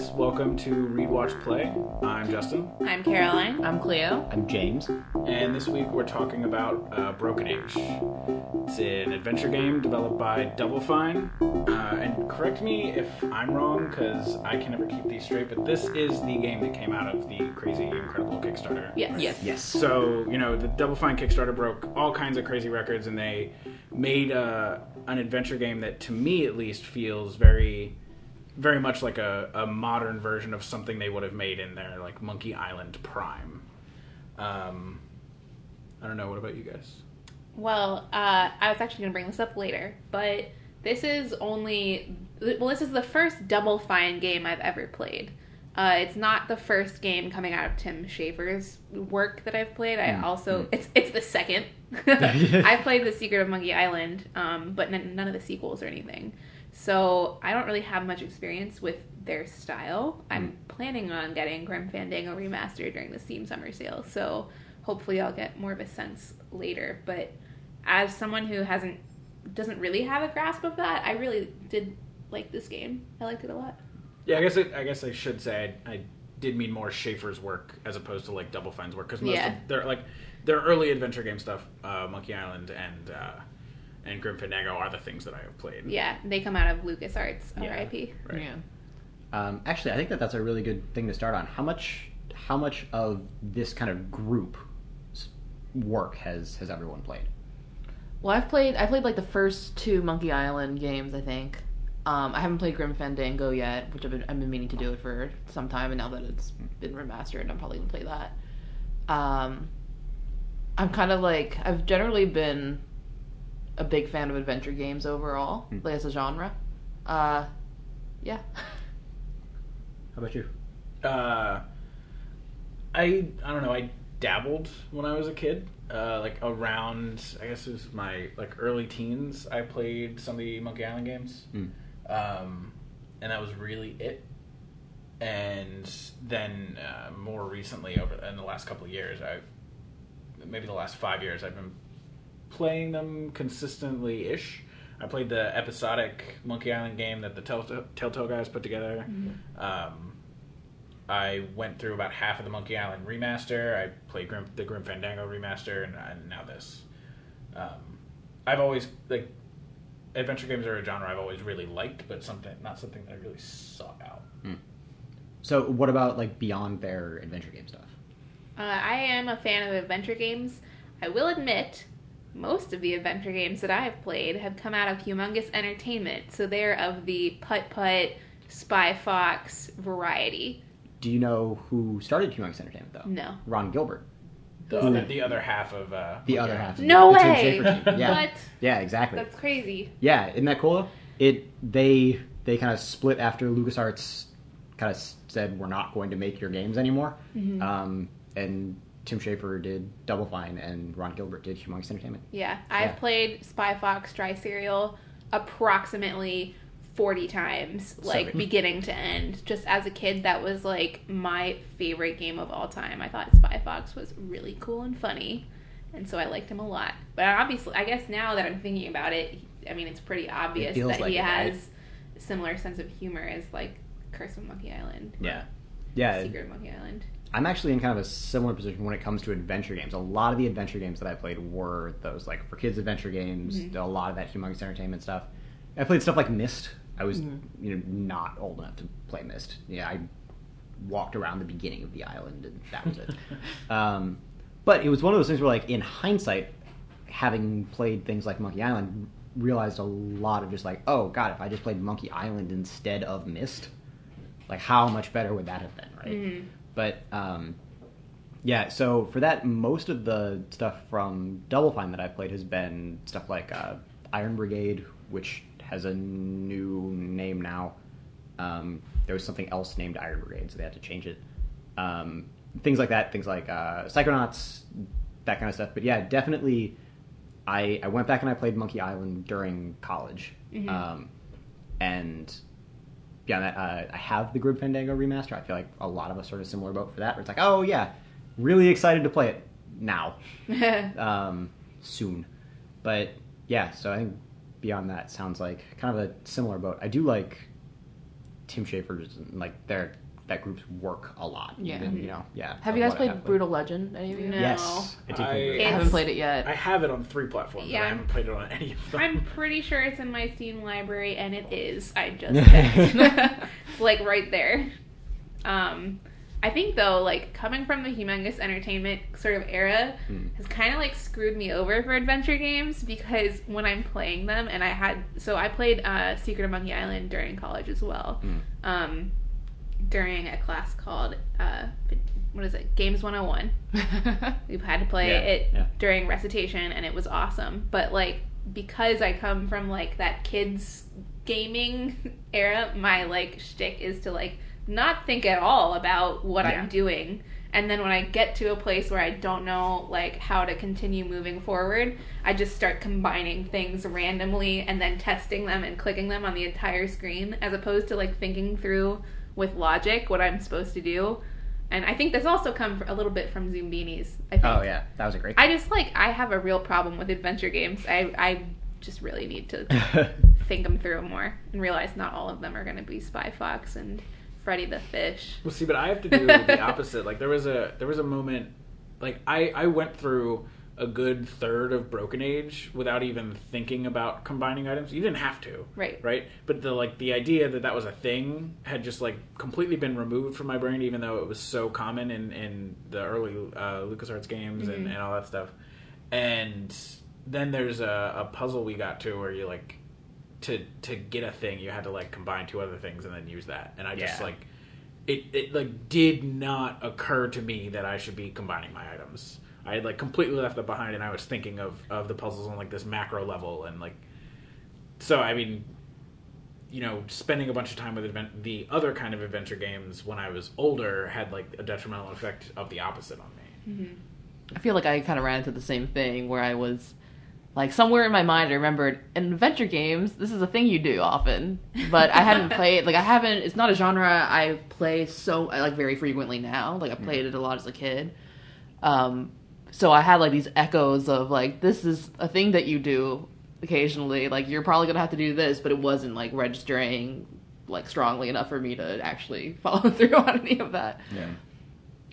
guys, welcome to Read, Watch, Play. I'm Justin. I'm Caroline. I'm Cleo. I'm James. And this week we're talking about Broken Age. It's an adventure game developed by Double Fine. And correct me if I'm wrong, because I can never keep these straight, but this is the game that came out of the crazy, incredible Kickstarter. Yes. Right? Yes. So, you know, the Double Fine Kickstarter broke all kinds of crazy records, and they made an adventure game that, to me at least, feels very much like a modern version of something they would have made in their, like, Monkey Island prime. I don't know. What about you guys? Well, I was actually going to bring this up later, but this is this is the first Double Fine game I've ever played. It's not the first game coming out of Tim Schafer's work that I've played. It's the second. I played The Secret of Monkey Island, but none of the sequels or anything. So I don't really have much experience with their style. I'm planning on getting Grim Fandango remastered during the Steam Summer Sale, so hopefully I'll get more of a sense later. But as someone who doesn't really have a grasp of that, I really did like this game. I liked it a lot. Yeah, I guess I should say I did mean more Schafer's work as opposed to like Double Fine's work, because most of their early adventure game stuff, Monkey Island and Grim Fandango are the things that I have played. Yeah, they come out of LucasArts, R.I.P. Right. Yeah. Actually, I think that's a really good thing to start on. How much of this kind of group work has everyone played? Well, I played like the first two Monkey Island games, I think. I haven't played Grim Fandango yet, which I've been meaning to do it for some time, and now that it's been remastered, I'm probably gonna play that. I'm kind of like, I've generally been a big fan of adventure games overall, like as a genre. How about you? I don't know, I dabbled when I was a kid. I guess it was my early teens, I played some of the Monkey Island games. And that was really it. And then more recently, in the last couple of years, maybe the last 5 years, I've been playing them consistently-ish. I played the episodic Monkey Island game that the Telltale guys put together. Mm-hmm. I went through about half of the Monkey Island remaster. I played the Grim Fandango remaster, and now this. I've always, adventure games are a genre I've always really liked, but not something that I really sought out. Mm. So what about, beyond their adventure game stuff? I am a fan of adventure games. I will admit, most of the adventure games that I have played have come out of Humongous Entertainment, so they're of the Putt-Putt, Spy Fox variety. Do you know who started Humongous Entertainment, though? No. Ron Gilbert. The other half of... No way! Tim Schafer team. Yeah. What? Yeah, exactly. That's crazy. Yeah, isn't that cool? They kind of split after LucasArts kind of said, we're not going to make your games anymore. Mm-hmm. And Tim Schafer did Double Fine, and Ron Gilbert did Humongous Entertainment. Yeah, I've played Spy Fox, Dry Cereal approximately 40 times, beginning to end. Just as a kid, that was, my favorite game of all time. I thought Spy Fox was really cool and funny, and so I liked him a lot. But obviously, I guess now that I'm thinking about it, I mean, it's pretty obvious that he has a similar sense of humor as, Curse of Monkey Island. Yeah. Yeah. Secret of Monkey Island. I'm actually in kind of a similar position when it comes to adventure games. A lot of the adventure games that I played were those, for kids adventure games, mm-hmm. a lot of that Humongous Entertainment stuff. I played stuff like Myst. I was, mm-hmm. Not old enough to play Myst. Yeah, I walked around the beginning of the island, and that was it. But it was one of those things where, in hindsight, having played things like Monkey Island, realized a lot of just oh, God, if I just played Monkey Island instead of Myst, how much better would that have been, right? Mm-hmm. But, so for that, most of the stuff from Double Fine that I've played has been stuff like Iron Brigade, which has a new name now. There was something else named Iron Brigade, so they had to change it. Things like that, things like Psychonauts, that kind of stuff. But yeah, definitely, I went back and I played Monkey Island during college. Mm-hmm. And... yeah, I have the Grim Fandango remaster. I feel like a lot of us are in a similar boat for that, where it's oh yeah, really excited to play it now, soon. But yeah, so I think beyond that sounds like kind of a similar boat. I do like Tim Schafer's and like their that group's work a lot. Yeah. And, you know, yeah. Have you guys played Brutal Legend? Any of you? No. Yes. I haven't played it yet. I have it on 3 platforms, yeah. But I haven't played it on any of them. I'm pretty sure it's in my Steam library, and it is. I just checked. It's like right there. I think, though, like, coming from the Humongous Entertainment sort of era has kind of, like, screwed me over for adventure games because when I'm playing them, and I played Secret of Monkey Island during college as well, during a class called, Games 101. We had to play it during recitation, and it was awesome. But, like, because I come from, like, that kids gaming era, my, like, shtick is to, like, not think at all about what I'm doing, and then when I get to a place where I don't know like how to continue moving forward, I just start combining things randomly and then testing them and clicking them on the entire screen as opposed to like thinking through with logic what I'm supposed to do. And I think that's also come a little bit from Zoombinis, I think. Oh yeah, that was a great game. I just like I have a real problem with adventure games. I just really need to think them through more and realize not all of them are going to be Spy Fox and Freddy the Fish. Well, see, but I have to do the opposite. Like, there was a moment, like, I went through a good third of Broken Age without even thinking about combining items. You didn't have to. Right. Right? But, the idea that that was a thing had just, like, completely been removed from my brain, even though it was so common in the early LucasArts games and all that stuff. And then there's a puzzle we got to where you, like, to get a thing you had to like combine 2 other things and then use that, and I just like it like did not occur to me that I should be combining my items. I had like completely left that behind, and I was thinking of the puzzles on like this macro level, and like so I mean, you know, spending a bunch of time with the other kind of adventure games when I was older had like a detrimental effect of the opposite on me. I feel like I kind of ran into the same thing where I was like, somewhere in my mind, I remembered, in adventure games, this is a thing you do often. But I hadn't played, it's not a genre I play very frequently now. Like, I played it a lot as a kid. So I had, like, these echoes of, like, this is a thing that you do occasionally. Like, you're probably going to have to do this, but it wasn't, like, registering, like, strongly enough for me to actually follow through on any of that. Yeah.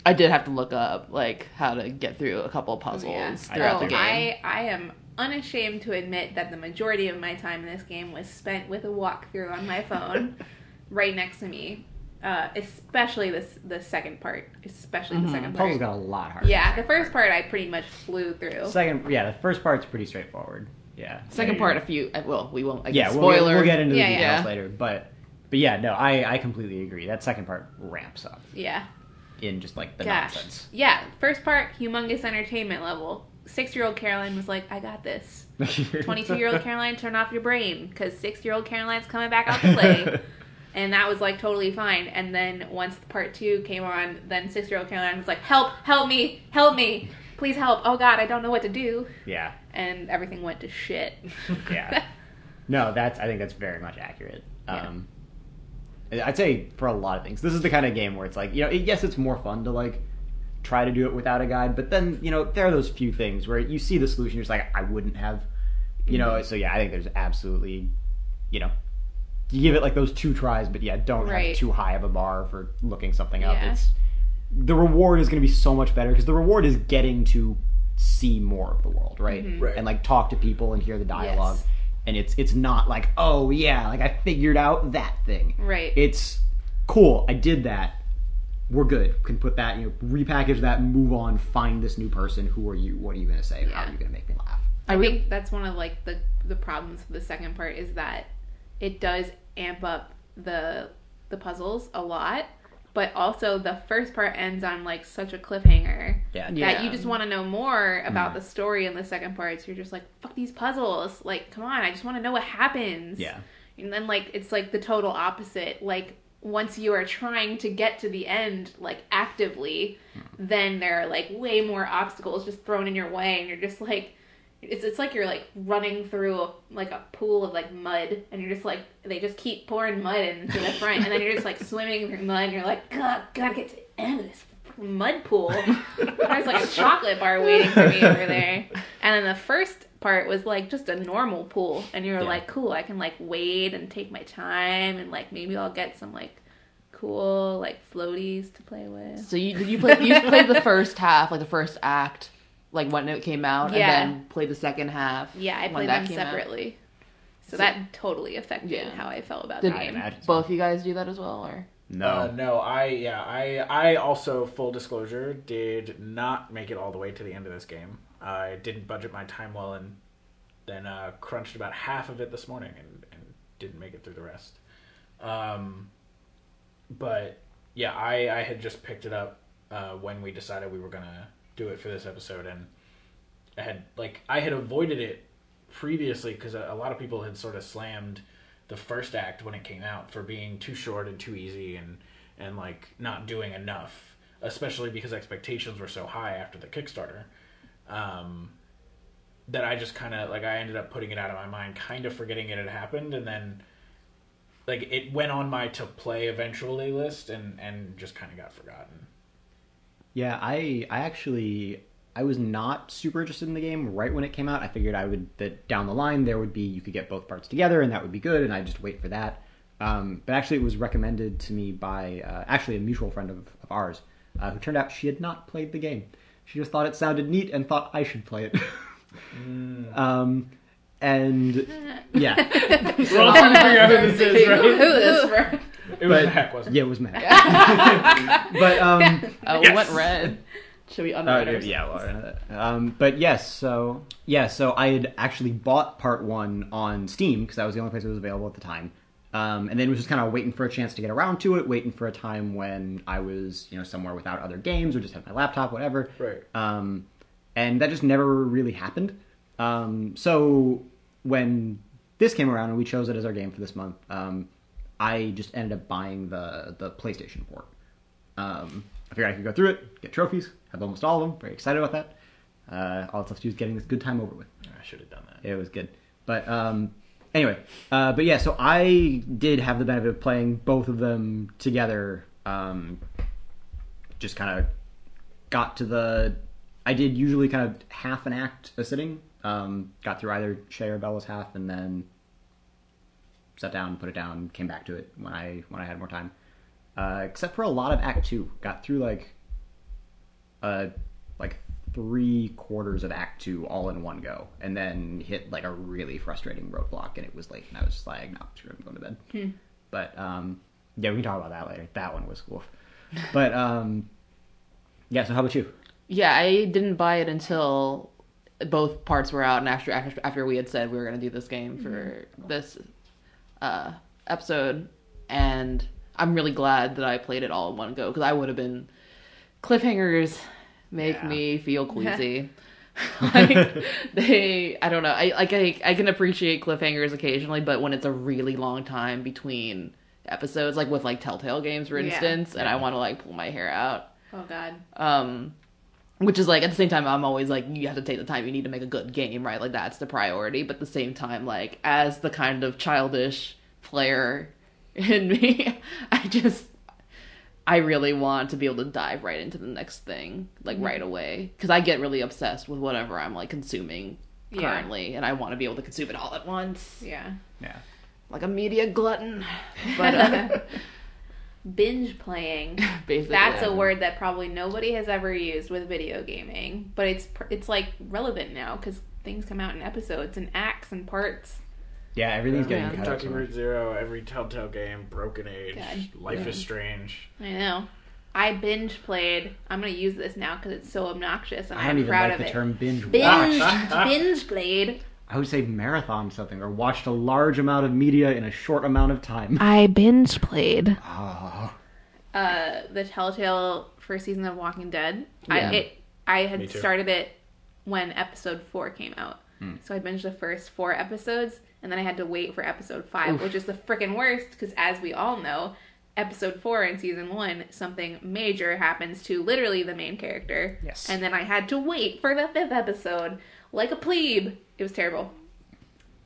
I did have to look up, like, how to get through a couple of puzzles throughout the game. I am unashamed to admit that the majority of my time in this game was spent with a walkthrough on my phone right next to me. Especially the second part. Puzzles got a lot harder. Yeah, the first part I pretty much flew through. The first part's pretty straightforward. Yeah. Second part, we won't. Spoiler. We'll get into the details later. But yeah, no, I completely agree. That second part ramps up. Yeah. In just like the nonsense. Yeah, first part, Humongous Entertainment level. 6-year-old Caroline was like, I got this. 22-year-old Caroline, turn off your brain, because 6-year-old Caroline's coming back out to play. And that was, like, totally fine. And then once part 2 came on, then 6-year-old Caroline was like, help me, please help. Oh, God, I don't know what to do. Yeah. And everything went to shit. Yeah. No, I think that's very much accurate. I'd say for a lot of things. This is the kind of game where it's like, you know, yes, it's more fun to, like, try to do it without a guide, but then, you know, there are those few things where you see the solution, you're just like, I wouldn't have, you know, so yeah, I think there's absolutely, you know, you give it like those 2 tries, but yeah, don't have too high of a bar for looking something up. It's, the reward is going to be so much better, because the reward is getting to see more of the world, right? And like talk to people and hear the dialogue, and it's not like, oh yeah, like I figured out that thing. Right. It's cool, I did that. We're good. We can put that, you know, repackage that, move on, find this new person. Who are you? What are you going to say? Yeah. How are you going to make me laugh? I think that's one of, like, the problems of the second part is that it does amp up the puzzles a lot, but also the first part ends on, like, such a cliffhanger that you just want to know more about the story in the second part. So you're just like, fuck these puzzles. Like, come on, I just want to know what happens. Yeah. And then, like, it's, like, the total opposite. Like, once you are trying to get to the end, like, actively, then there are, like, way more obstacles just thrown in your way, and you're just, like, it's like you're, like, running through, like, a pool of, like, mud, and you're just, like, they just keep pouring mud into the front, and then you're just, like, swimming through mud, and you're like, God, gotta get to the end of this mud pool. There's, like, a chocolate bar waiting for me over there. And then the first part was like just a normal pool, and you're like, cool, I can like wade and take my time, and like maybe I'll get some like cool like floaties to play with. So you played the first half, like the first act, like when it came out, and then played the second half. Yeah, I played them separately. So that totally affected how I felt about the game. Both you guys do that as well, or? No. I also, full disclosure, did not make it all the way to the end of this game. I didn't budget my time well, and then crunched about half of it this morning and didn't make it through the rest. But yeah, I had just picked it up when we decided we were going to do it for this episode, and I had avoided it previously because a lot of people had sort of slammed the first act when it came out for being too short and too easy and like not doing enough, especially because expectations were so high after the Kickstarter, that I just kind of like, I ended up putting it out of my mind, kind of forgetting it had happened. And then like it went on my to play eventually list and just kind of got forgotten. Yeah. I was not super interested in the game right when it came out. I figured that down the line there would be, you could get both parts together and that would be good, and I'd just wait for that. But actually it was recommended to me by actually a mutual friend of ours, who turned out she had not played the game. She just thought it sounded neat and thought I should play it. And yeah. We're all trying to figure out who this is, right? Who this is for? It was Mac, wasn't it? Yeah, it was Mac. But yes. What red? Should we unwrite it? Yeah, we'll but yes, so I had actually bought part one on Steam because that was the only place it was available at the time, and then was just kind of waiting for a chance to get around to it, waiting for a time when I was, somewhere without other games or just had my laptop, whatever. Right. And that just never really happened. So when this came around and we chose it as our game for this month, I just ended up buying the PlayStation port. I figured I could go through it, get trophies, have almost all of them. Very excited about that. All that's left to do is getting this good time over with. I should have done that. It was good. But anyway, but yeah, so I did have the benefit of playing both of them together. Just kind of got to I did usually kind of half an act a sitting. Got through either Shea or Bella's half, and then sat down, put it down, came back to it when I had more time. Except for a lot of Act 2. Got through like 3/4 of Act 2 all in one go. And then hit like a really frustrating roadblock, and it was late, and I was just like, no, screw it, I'm going to bed. But yeah, we can talk about that later. That one was cool. But yeah, so how about you? Yeah, I didn't buy it until both parts were out, and after we had said we were going to do this game for this episode, and I'm really glad that I played it all in one go, because I would have been... Cliffhangers make me feel queasy. Like, I don't know. I can appreciate cliffhangers occasionally, but when it's a really long time between episodes, like with, like, Telltale games, for instance, and I want to, like, pull my hair out. Oh, God. Which is, like, at the same time, I'm always, like, you have to take the time you need to make a good game, right? Like, that's the priority. But at the same time, like, as the kind of childish player... in me, I really want to be able to dive right into the next thing, like, right away. Because I get really obsessed with whatever I'm, like, consuming currently, and I want to be able to consume it all at once. Yeah. Yeah. Like a media glutton. But, binge playing. Basically. That's a word that probably nobody has ever used with video gaming, but it's like, relevant now, because things come out in episodes and acts and parts. Yeah, everything's getting cut out. Kentucky Route Zero, every Telltale game, Broken Age, God. Life is Strange. I know. I binge played. I'm going to use this now because it's so obnoxious, and I'm proud of it. I don't even like the term binge watch. Binge played. I would say marathon something, or watched a large amount of media in a short amount of time. I binge played. Oh. The Telltale first season of Walking Dead. Yeah. I had started it when episode 4 came out. So I binged the first 4 episodes. And then I had to wait for episode 5, which is the frickin' worst, because as we all know, episode 4 in season 1, something major happens to literally the main character. Yes. And then I had to wait for the 5th episode, like a plebe. It was terrible.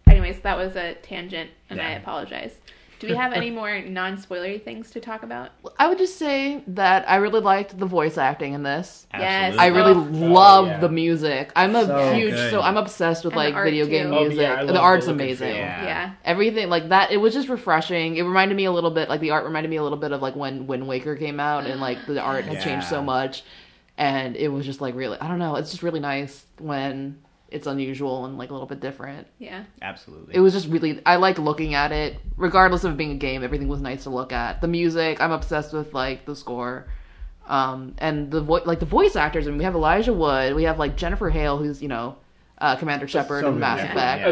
Anyways, that was a tangent, and I apologize. Do we have any more non-spoilery things to talk about? I would just say that I really liked the voice acting in this. Yes. I really love the music. I'm a I'm obsessed with like video game music. Yeah, the art's amazing. Yeah. Everything like that. It was just refreshing. It reminded me a little bit, like the art reminded me a little bit of like when Wind Waker came out and like the art had changed so much. And it was just like really, I don't know, it's just really nice when it's unusual and like a little bit different. Yeah. Absolutely. It was just really, I liked looking at it. Regardless of it being a game, everything was nice to look at. The music, I'm obsessed with like the score. And the voice actors, I mean, we have Elijah Wood, we have like Jennifer Hale, who's, you know, Commander Shepard and Mass Effect. Yeah. I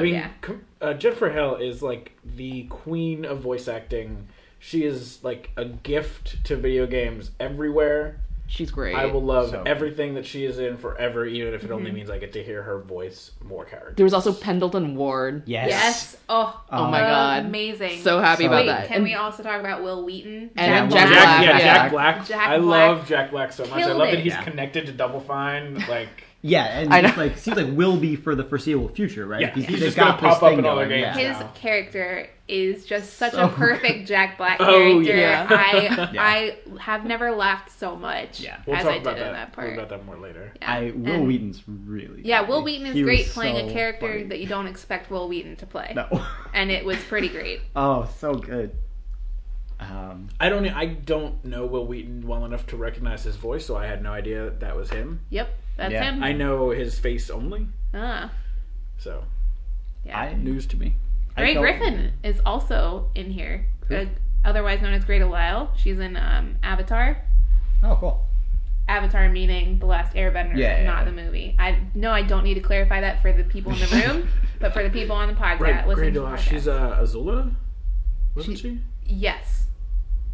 mean, Jennifer Hale is like the queen of voice acting. She is like a gift to video games everywhere. She's great. I will love everything that she is in forever, even if it only means I get to hear her voice more characters. There was also Pendleton Ward. Yes. Oh my God. Amazing. So happy about that. Can we also talk about Wil Wheaton? And Jack Black. Yeah, Jack Black. I love Jack Black so much. I love that he's connected to Double Fine. Like... Yeah, and it like, seems like will be for the foreseeable future, right? Yeah, he's just going to pop up in other games. His character is just such a perfect Jack Black character. I have never laughed so much as I did in that part. We'll talk about that more later. Yeah. Wil Wheaton's really Wil Wheaton is great playing a character that you don't expect Wil Wheaton to play. No. And it was pretty great. Oh, so good. I don't know Wil Wheaton well enough to recognize his voice, so I had no idea that was him. Yep. That's him. I know his face only. So. Yeah. News to me. Gray Griffin is also in here. Otherwise known as Great Lyle. She's in Avatar. Oh, cool. Avatar meaning The Last Airbender, not the movie. I don't need to clarify that for the people in the room, but for the people on the podcast. Right, Great Lyle. She's Azula? Wasn't she? Yes.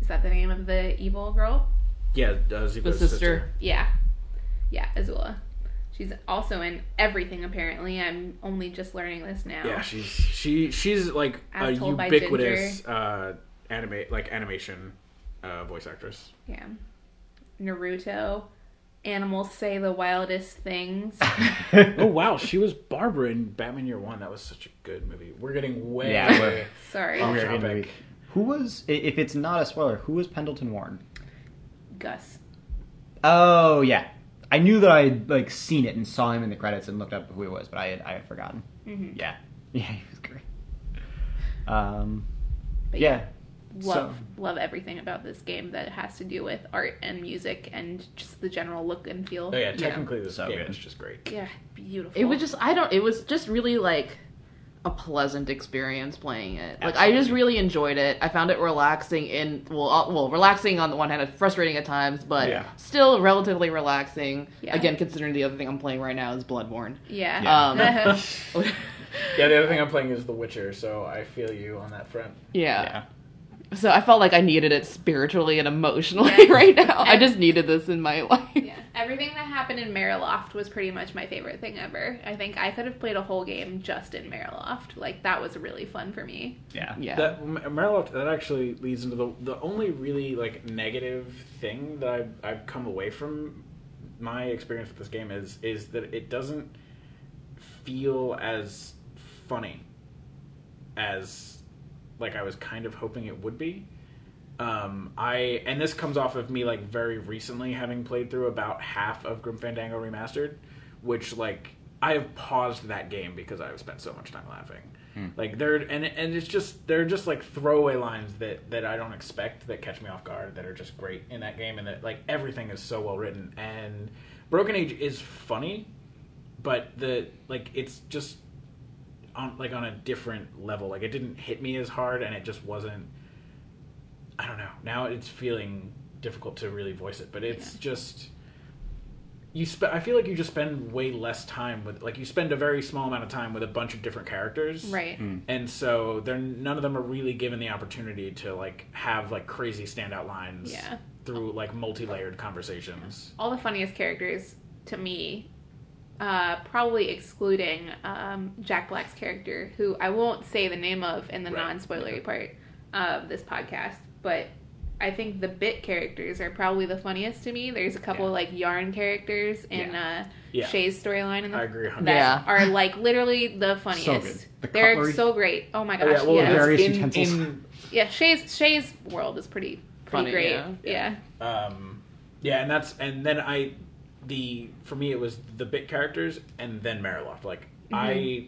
Is that the name of the evil girl? Yeah, Azula's sister. Yeah. Yeah, Azula. She's also in everything, apparently. I'm only just learning this now. Yeah, she's like as a ubiquitous animation voice actress. Yeah. Naruto. Animals say the wildest things. Oh, wow. She was Barbara in Batman Year One. That was such a good movie. We're getting way... Yeah, we're... Sorry. Topic. Who was... If it's not a spoiler, who was Pendleton Ward? Gus. Oh, yeah. I knew that I had like seen it and saw him in the credits and looked up who he was, but I had forgotten. Mm-hmm. Yeah, he was great. Love everything about this game that has to do with art and music and just the general look and feel. Oh yeah, technically this game is just great. Yeah, beautiful. It was just It was just really like a pleasant experience playing it. Absolutely. Like I just really enjoyed it. I found it relaxing relaxing on the one hand, and frustrating at times, but still relatively relaxing. Yeah. Again, considering the other thing I'm playing right now is Bloodborne. Yeah. The other thing I'm playing is The Witcher, so I feel you on that front. Yeah. So I felt like I needed it spiritually and emotionally right now. I just needed this in my life. Yeah. Everything that happened in Meriloft was pretty much my favorite thing ever. I think I could have played a whole game just in Meriloft. Like, that was really fun for me. Yeah. Meriloft actually leads into the only really, like, negative thing that I've come away from my experience with this game is that it doesn't feel as funny as, like, I was kind of hoping it would be. And this comes off of me, like, very recently having played through about half of Grim Fandango Remastered, which, like, I have paused that game because I've spent so much time laughing. Like, there are just, like, throwaway lines that I don't expect that catch me off guard that are just great in that game, and that, like, everything is so well written. And Broken Age is funny, but it's just on a different level. Like, it didn't hit me as hard, and it just wasn't... I don't know. Now it's feeling difficult to really voice it, but it's just... I feel like you just spend way less time with... Like, you spend a very small amount of time with a bunch of different characters. Right. And so none of them are really given the opportunity to, like, have, like, crazy standout lines through, like, multi-layered conversations. All the funniest characters, to me... probably excluding Jack Black's character, who I won't say the name of in the non-spoilery part of this podcast, but I think the bit characters are probably the funniest to me. There's a couple like yarn characters in Shay's storyline. I agree. Are like literally the funniest. So good. They're so great. Oh my gosh. Oh, yeah. Various utensils. Shay's world is pretty funny, great. Yeah. For me it was the bit characters and then Meriloft. I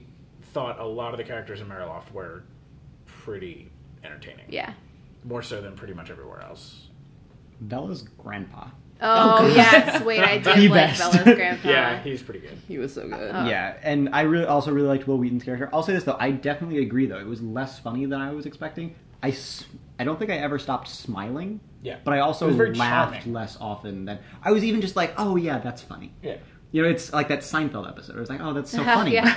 thought a lot of the characters in Meriloft were pretty entertaining. Yeah. More so than pretty much everywhere else. Bella's grandpa. Oh yes, wait, I did like Bella's grandpa. Yeah, he's pretty good. He was so good. Yeah, and I really liked Wil Wheaton's character. I'll say this though, I definitely agree though, it was less funny than I was expecting. I don't think I ever stopped smiling. Yeah. But I also laughed less often than... I was even just like, oh yeah, that's funny. Yeah. You know, it's like that Seinfeld episode. It was like, oh, that's so funny. Yeah.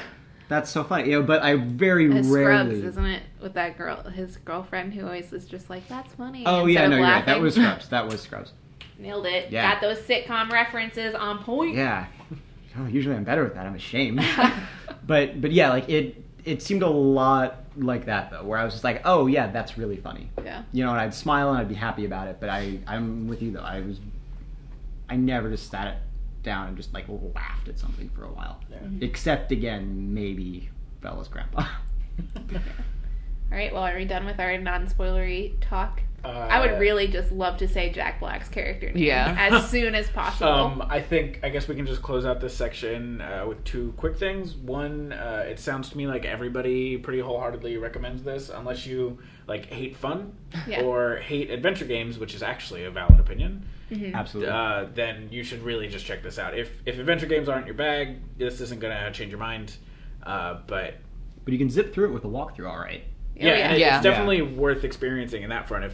That's so funny. You know, but I very rarely... Scrubs, isn't it? With that girl, his girlfriend who always is just like, that's funny. Oh yeah, no, you're right. That was Scrubs. Nailed it. Yeah. Got those sitcom references on point. Yeah. Oh, usually I'm better with that. I'm ashamed. But yeah, like it seemed a lot like that though, where I was just like, oh yeah, that's really funny. Yeah. You know, and I'd smile and I'd be happy about it, but I'm with you though. I never just sat down and just like laughed at something for a while. Yeah. Mm-hmm. Except again, maybe Bella's grandpa. Alright, well, are we done with our non-spoilery talk? I would really just love to say Jack Black's character name as soon as possible. I guess we can just close out this section with two quick things. One, it sounds to me like everybody pretty wholeheartedly recommends this, unless you hate fun or hate adventure games, which is actually a valid opinion. Mm-hmm. Absolutely. Then you should really just check this out. If adventure games aren't your bag, this isn't going to change your mind. But you can zip through it with a walkthrough, all right. It's definitely worth experiencing in that front.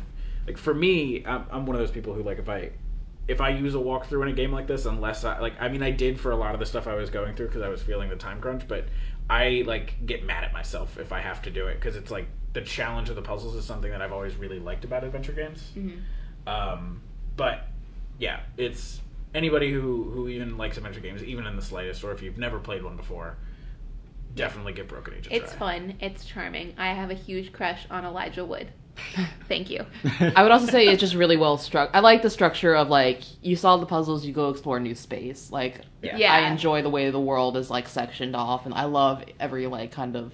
For me, I'm one of those people who, if I use a walkthrough in a game like this, unless I did for a lot of the stuff I was going through because I was feeling the time crunch, but I, get mad at myself if I have to do it because it's, the challenge of the puzzles is something that I've always really liked about adventure games. Mm-hmm. It's anybody who even likes adventure games, even in the slightest, or if you've never played one before, definitely give Broken Age a try. It's fun. It's charming. I have a huge crush on Elijah Wood. Thank you. I would also say it's just really well structured. I like the structure of you solve the puzzles, you go explore new space. I enjoy the way the world is sectioned off, and I love every kind of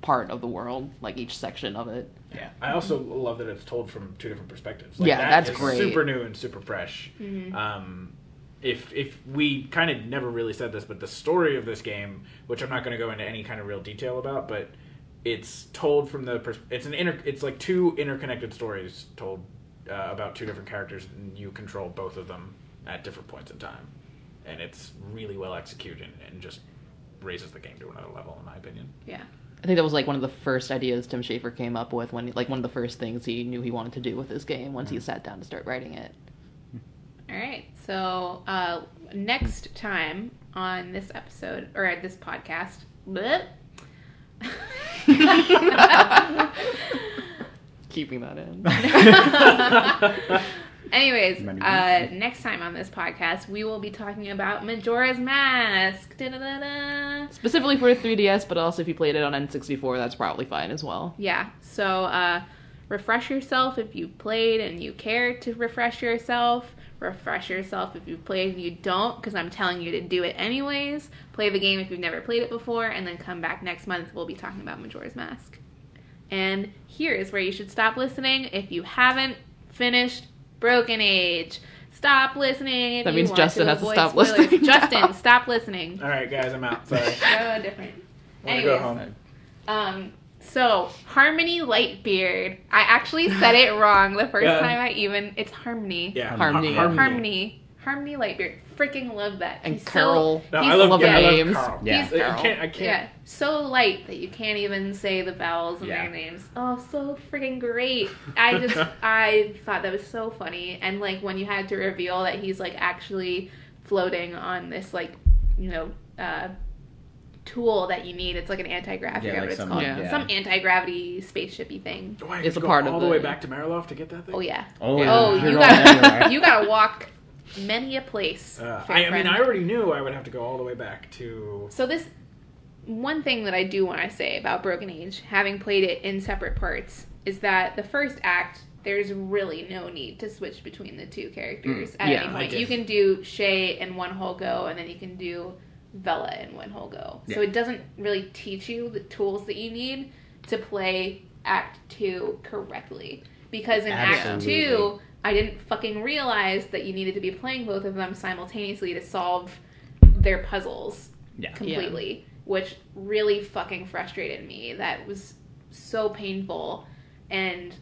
part of the world, each section of it. Yeah, I also love that it's told from two different perspectives. That's great. Super new and super fresh. Mm-hmm. If we kind of never really said this, but the story of this game, which I'm not going to go into any kind of real detail about, but it's told from two interconnected stories told about two different characters, and you control both of them at different points in time, and it's really well executed and just raises the game to another level, in my opinion. Yeah. I think that was one of the first ideas Tim Schafer came up with when one of the first things he knew he wanted to do with this game once he sat down to start writing it. All right, so next time on this episode, or this podcast, keeping that in. Anyways, next time on this podcast, we will be talking about Majora's Mask. Da-da-da-da. Specifically for 3DS, but also if you played it on N64, that's probably fine as well. Yeah, so refresh yourself if you played and you care to refresh yourself. Refresh yourself if you've played and you don't, because I'm telling you to do it anyways. Play the game if you've never played it before, and then come back next month. We'll be talking about Majora's Mask. And here is where you should stop listening if you haven't finished Broken Age. Stop listening if that means you want Justin to has avoid to stop spoilers. Listening. Justin, stop listening. All right, guys, I'm out. Sorry. So different. Anyways, go home. So, Harmony Lightbeard. I actually said it wrong the first time I even... It's Harmony. Yeah, Harmony. Harmony Lightbeard. Freaking love that. And Carl. I love Carl. Yeah. I can't. Yeah. So light that you can't even say the vowels in their names. Oh, so freaking great. I thought that was so funny. And, when you had to reveal that he's, actually floating on this, tool that you need. It's an anti-gravity or what it's called. Yeah. Some anti-gravity spaceshipy thing. Oh, it's a part of all the way back to Meriloft to get that thing? Oh, yeah. You gotta walk many a place. I already knew I would have to go all the way back to... So this... One thing that I do want to say about Broken Age, having played it in separate parts, is that the first act there's really no need to switch between the two characters at any point. You can do Shay in one whole go, and then you can do Vela in one whole go. Yeah. So it doesn't really teach you the tools that you need to play Act 2 correctly. Because in Absolutely. Act 2, I didn't fucking realize that you needed to be playing both of them simultaneously to solve their puzzles completely. Yeah. Which really fucking frustrated me. That was so painful. And,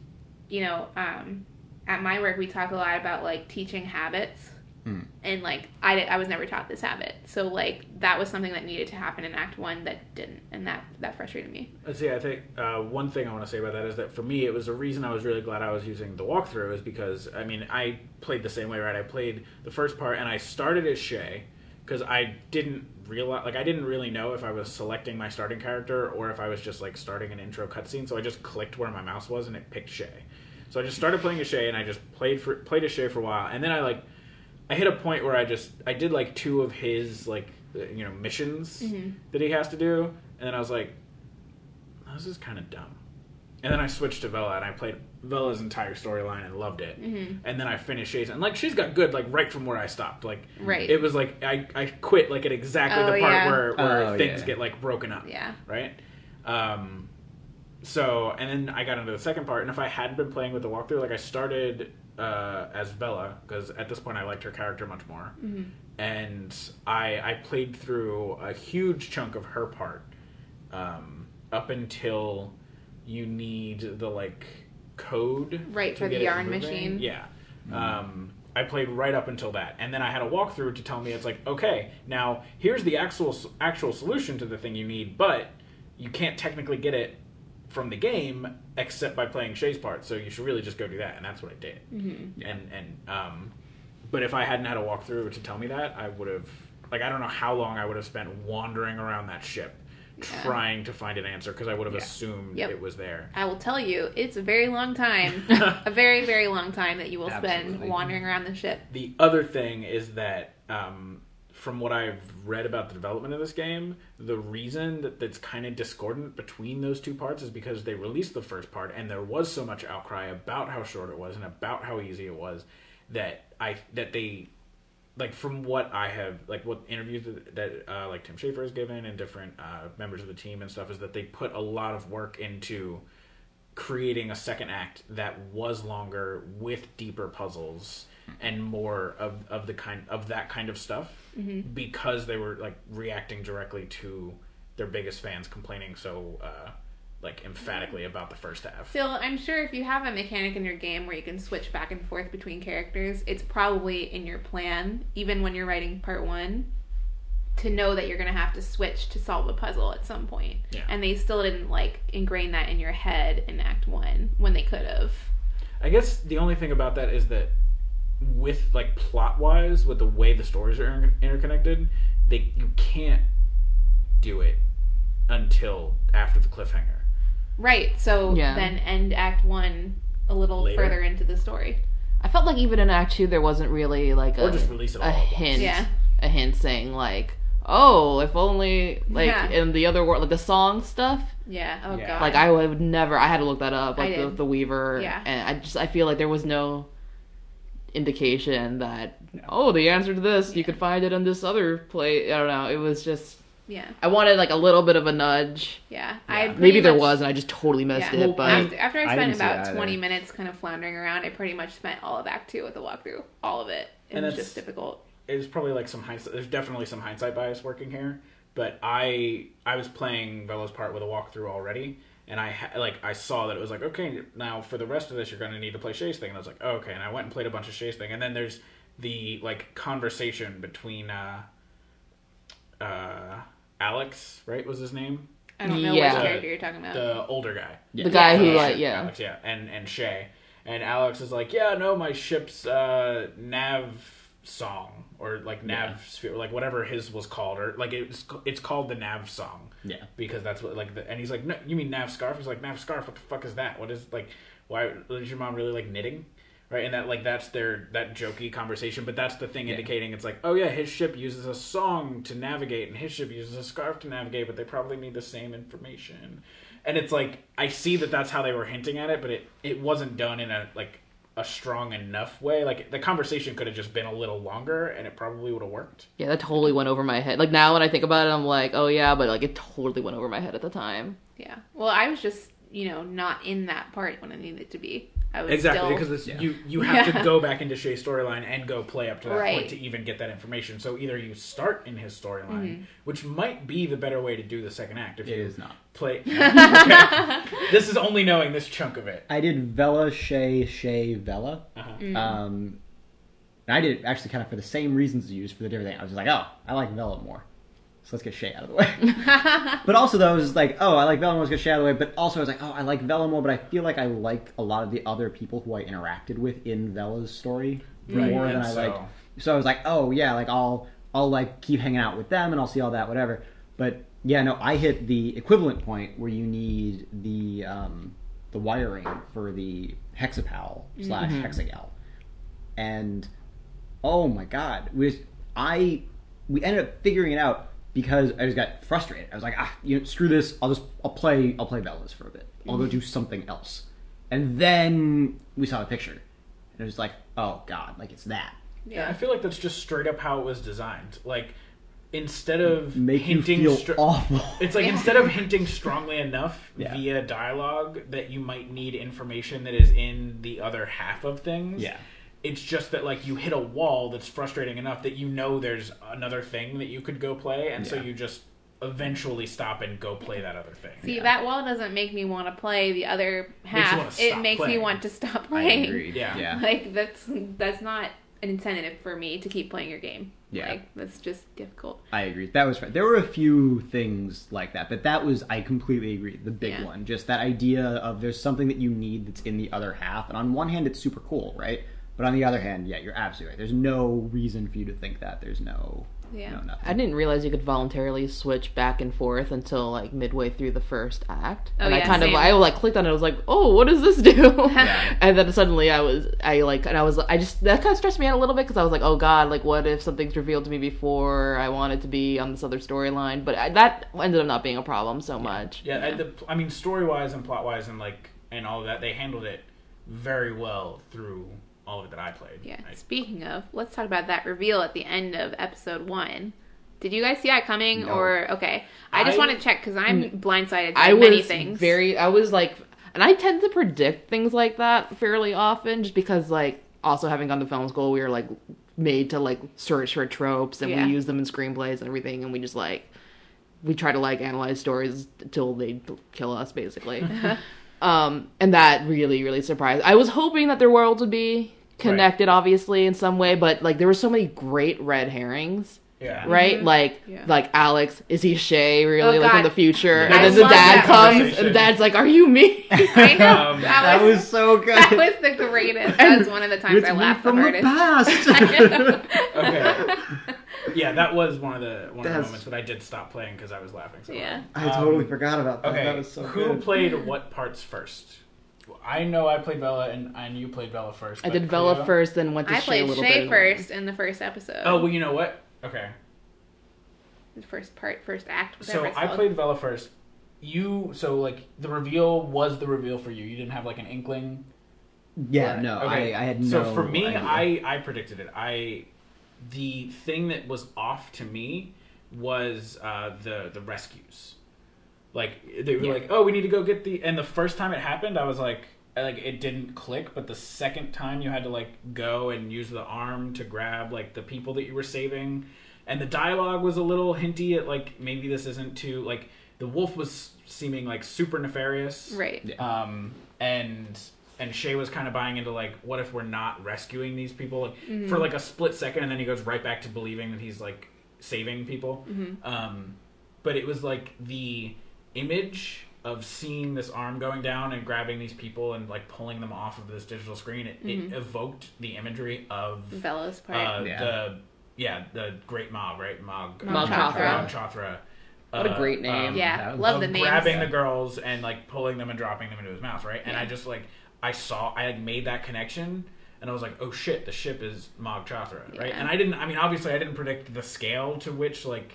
you know, at my work, we talk a lot about, like, teaching habits. Mm. And, like, I was never taught this habit. So, like, that was something that needed to happen in Act 1 that didn't. And that frustrated me. See, I think one thing I want to say about that is that, for me, it was the reason I was really glad I was using the walkthrough is because, I mean, I played the same way, right? I played the first part, and I started as Shay because I didn't realize, like, I didn't really know if I was selecting my starting character or if I was just, like, starting an intro cutscene. So I just clicked where my mouse was, and it picked Shay. So I just started playing as Shay, and I just played as Shay for a while. And then I hit a point where I did, like, two of his, like, you know, missions that he has to do. And then I was like, this is kind of dumb. And then I switched to Vela, and I played Vela's entire storyline and loved it. Mm-hmm. And then I finished Shay's. And, like, she's got good, like, right from where I stopped. Like, right. It was like, I quit, like, at exactly the part where things get, like, broken up. Yeah. Right? So, and then I got into the second part. And if I hadn't been playing with the walkthrough, like, I started as Vela, because at this point I liked her character much more. Mm-hmm. And I played through a huge chunk of her part up until you need the, like, code. Right, for the yarn machine. Yeah. Mm-hmm. I played right up until that. And then I had a walkthrough to tell me, it's like, okay, now here's the actual solution to the thing you need, but you can't technically get it from the game except by playing Shay's part, so you should really just go do that. And that's what I did. Mm-hmm. And but if I hadn't had a walkthrough to tell me that, I would have, like, I don't know how long I would have spent wandering around that ship trying to find an answer, because I would have assumed it was there. I will tell you, it's a very long time, a very, very long time that you will spend wandering around the ship. The other thing is that from what I've read about the development of this game, the reason that it's kind of discordant between those two parts is because they released the first part, and there was so much outcry about how short it was and about how easy it was that they, like, from what I have, like, what interviews that like Tim Schafer has given and different members of the team and stuff, is that they put a lot of work into creating a second act that was longer, with deeper puzzles and more of the kind of that kind of stuff, because they were, like, reacting directly to their biggest fans complaining so like, emphatically about the first half. So I'm sure if you have a mechanic in your game where you can switch back and forth between characters, it's probably in your plan, even when you're writing part one, to know that you're going to have to switch to solve a puzzle at some point. Yeah. And they still didn't, like, ingrain that in your head in Act 1 when they could have. I guess the only thing about that is that with, like, plot-wise, with the way the stories are interconnected, you can't do it until after the cliffhanger. Right, so then end Act 1 a little further into the story. I felt like even in Act 2 there wasn't really, like, a hint saying, like, oh, if only, like, in the other world, like, the song stuff. Yeah, oh god. Like, I would never, I had to look that up, like, the Weaver, and I feel like there was no indication that, oh, the answer to this, you could find it in this other place, I don't know, it was just... Yeah. I wanted, like, a little bit of a nudge. Yeah. Maybe there was, and I just totally missed it. But after I spent about 20 minutes kind of floundering around, I pretty much spent all of Act 2 with the walkthrough. All of it. It was just difficult. It was probably, like, some hindsight. There's definitely some hindsight bias working here. But I was playing Vela's part with a walkthrough already. And I saw that it was like, okay, now for the rest of this, you're going to need to play Shay's thing. And I was like, oh, okay. And I went and played a bunch of Shay's thing. And then there's the, like, conversation between... Alex, right, was his name? I don't know which character you're talking about. The older guy. Yeah. The guy who, like, Alex, and Shay. And Alex is like, yeah, no, my ship's nav song, or, like, nav sphere, like, whatever his was called, or, like, it's called the nav song. Yeah. Because that's what, like, and he's like, no, you mean nav scarf? He's like, nav scarf, what the fuck is that? What is, like, why, is your mom really, like, knitting? Right, and that, like, that's that jokey conversation, but that's the thing indicating it's like, oh yeah, his ship uses a song to navigate, and his ship uses a scarf to navigate, but they probably need the same information. And it's like, I see that that's how they were hinting at it, but it wasn't done in a strong enough way. Like, the conversation could have just been a little longer, and it probably would have worked. Yeah, that totally went over my head. Like, now when I think about it, I'm like, oh yeah, but like, it totally went over my head at the time. Yeah. Well, I was just, not in that part when I needed to be. You have to go back into Shay's storyline and go play up to that point to even get that information. So either you start in his storyline, which might be the better way to do the second act. It is not. Okay. This is only knowing this chunk of it. I did Vela, Shay, Vela. Uh-huh. And I did it actually kind of for the same reasons you used for the different thing. I was just like, oh, I like Vela more. So let's get Shay out of the way. But also, though, I was like, oh, I like Velamore, let's get Shay out of the way. But also, I was like, oh, I like Velamore, but I feel like I like a lot of the other people who I interacted with in Vela's story more than I like. So I was like, oh, yeah, like, I'll like, keep hanging out with them, and I'll see all that, whatever. But, yeah, no, I hit the equivalent point where you need the wiring for the Hexapal / Hexagal. And, oh, my God. We ended up figuring it out. Because I just got frustrated. I was like, screw this. I'll play Vela's for a bit. I'll go do something else. And then we saw the picture. And it was like, oh, God, like, it's that. Yeah, I feel like that's just straight up how it was designed. Like, instead of hinting... Make you feel awful. It's like, instead of hinting strongly enough via dialogue that you might need information that is in the other half of things... Yeah. It's just that, like, you hit a wall that's frustrating enough that there's another thing that you could go play, and so you just eventually stop and go play that other thing. See, that wall doesn't make me want to play the other half. It makes me want to stop playing. I agree. Yeah. Like, that's not an incentive for me to keep playing your game. Yeah. Like, that's just difficult. I agree. That was fun. There were a few things like that, but that was, I completely agree, the big one. Just that idea of there's something that you need that's in the other half, and on one hand, it's super cool, right? But on the other hand, yeah, you're absolutely right. There's no reason for you to think that. There's no nothing. I didn't realize you could voluntarily switch back and forth until, like, midway through the first act. Oh, and yeah, I clicked on it. I was like, oh, what does this do? Yeah. And then suddenly that kind of stressed me out a little bit because I was like, oh, God, like, what if something's revealed to me before I want it to be on this other storyline? But that ended up not being a problem so much. Yeah, yeah. I mean, story-wise and plot-wise and all of that, they handled it very well through... all of it that I played. Yeah. Speaking of, let's talk about that reveal at the end of episode 1. Did you guys see that coming? No. Or, okay. I just want to check because I'm blindsided by many things. And I tend to predict things like that fairly often just because, like, also having gone to film school, we were, like, made to, like, search for tropes and we use them in screenplays and everything and we just, like, we try to, like, analyze stories till they kill us, basically. And that really, really surprised. I was hoping that their worlds would be connected, obviously, in some way, but, like, there were so many great red herrings. Yeah. Right? Mm-hmm. Like Alex, is he Shay really, in the future? And then the dad comes, and the dad's like, are you me? I know. That was so good. That was the greatest. That was one of the times I laughed the hardest. Okay. Yeah, that was one of the moments that I did stop playing because I was laughing so much. I totally forgot about that. Okay. That was so good. Who played what parts first? I know I played Vela and you played Vela first. I did Vela first, then went to Shay a little bit. I played Shay first in the first episode. Oh, well, you know what? Okay. The first part, first act. So I played Vela first. The reveal was the reveal for you. You didn't have, like, an inkling? Yeah, no. Okay. I had no idea. So for me, I predicted it. The thing that was off to me was the rescues. Like, they were like, oh, we need to go get the... And the first time it happened, I was like... Like, it didn't click, but the second time you had to, like, go and use the arm to grab, like, the people that you were saving. And the dialogue was a little hinty at, like, maybe this isn't too... Like, the wolf was seeming, like, super nefarious. Right. Yeah. And Shay was kind of buying into, like, what if we're not rescuing these people? Like, for, like, a split second, and then he goes right back to believing that he's, like, saving people. Mm-hmm. But it was, like, the image of seeing this arm going down and grabbing these people and, like, pulling them off of this digital screen. It evoked the imagery of... Vela's part. The Great Mob, right? Mog Chothra. Mog Chothra. What a great name. Yeah, love the name. Grabbing the girls and, like, pulling them and dropping them into his mouth, right? Yeah. And I just, like... I made that connection, and I was like, oh shit, the ship is Mog Chothra, right? And I didn't predict the scale to which, like,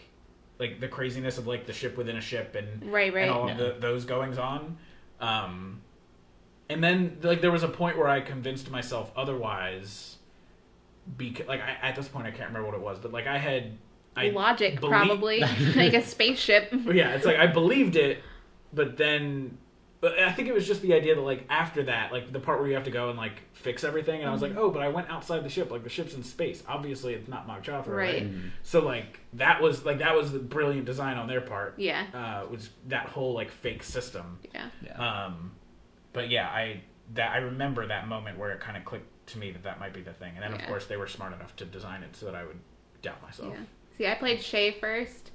like the craziness of like the ship within a ship and and all of those goings on. And then like there was a point where I convinced myself otherwise. Because like I, at this point I can't remember what it was, but like I had probably like a spaceship. Yeah, it's like I believed it, but then. But I think it was just the idea that, like, after that, like, the part where you have to go and, like, fix everything. And I was like, oh, but I went outside the ship. Like, the ship's in space. Obviously, it's not Mog Chothra, right? So, like, that was the brilliant design on their part. Yeah. Was that whole, like, fake system. Yeah. But, yeah, I remember that moment where it kind of clicked to me that might be the thing. And then, of course, they were smart enough to design it so that I would doubt myself. Yeah. See, I played Shay first.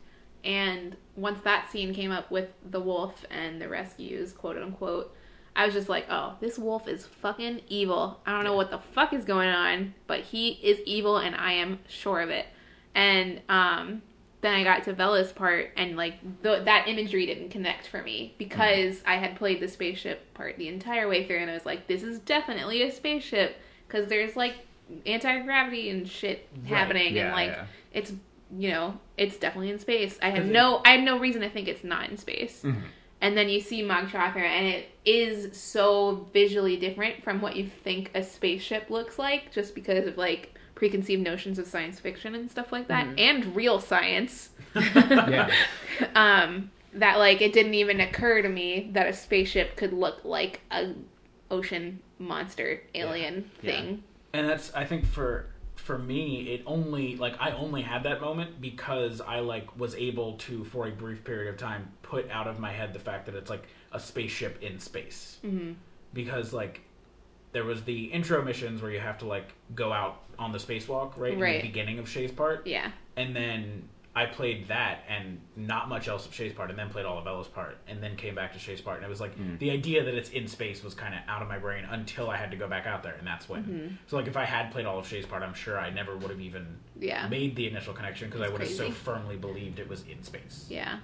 And once that scene came up with the wolf and the rescues, quote unquote, I was just like, oh, this wolf is fucking evil. I don't know what the fuck is going on, but he is evil and I am sure of it. And then I got to Vela's part and like that imagery didn't connect for me because I had played the spaceship part the entire way through and I was like, this is definitely a spaceship because there's like anti-gravity and shit happening and like it's... You know, it's definitely in space. I had no reason to think it's not in space. Mm-hmm. And then you see Mog Chothra, and it is so visually different from what you think a spaceship looks like, just because of like preconceived notions of science fiction and stuff like that, and real science. That like it didn't even occur to me that a spaceship could look like a ocean monster alien thing. And that's I think for me, it only, like, I only had that moment because I, like, was able to, for a brief period of time, put out of my head the fact that it's, like, a spaceship in space. Mm-hmm. Because, like, there was the intro missions where you have to, like, go out on the spacewalk, right? Right. In the beginning of Shay's part. Yeah. And then I played that and not much else of Shay's part, and then played all of Bella's part, and then came back to Shay's part. And it was, like, the idea that it's in space was kind of out of my brain until I had to go back out there, and that's when. Mm-hmm. So, like, if I had played all of Shay's part, I'm sure I never would have even made the initial connection, because I would have so firmly believed it was in space. Yeah.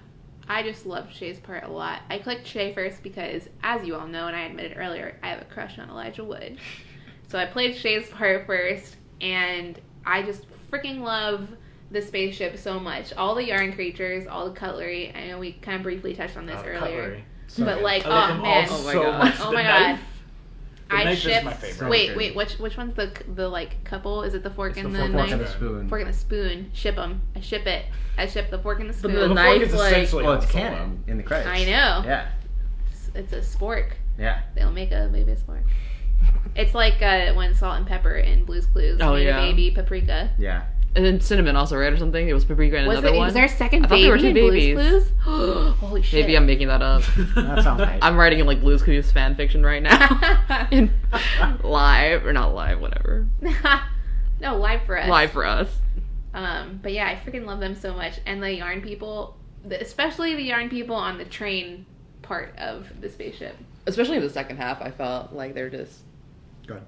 I just loved Shay's part a lot. I clicked Shay first because, as you all know, and I admitted earlier, I have a crush on Elijah Wood. So I played Shay's part first, and I just freaking love the spaceship so much. All the yarn creatures, all the cutlery. I know we kind of briefly touched on this earlier. But like, oh man. Oh my god. I shipped. Wait. Which one's the like couple? Is it the fork and the knife? Fork and the spoon. Fork and the spoon. Ship them. I ship it. I ship the fork and the spoon. But the knife is like, essentially it's canon in the credits. I know. Yeah. It's a spork. Yeah. They'll make a baby spork. It's like when Salt and Pepper in Blue's Clues made a baby paprika. Yeah. And then cinnamon also, right, or something? It was paprika and another one. Was there a second baby in Blue's Clues? Holy shit. Maybe I'm making that up. That sounds right. I'm writing in, like, Blue's Clues fan fiction right now. Live, or not live, whatever. No, live for us. Live for us. But yeah, I freaking love them so much. And the yarn people, especially the yarn people on the train part of the spaceship. Especially in the second half, I felt like they're just... Go ahead.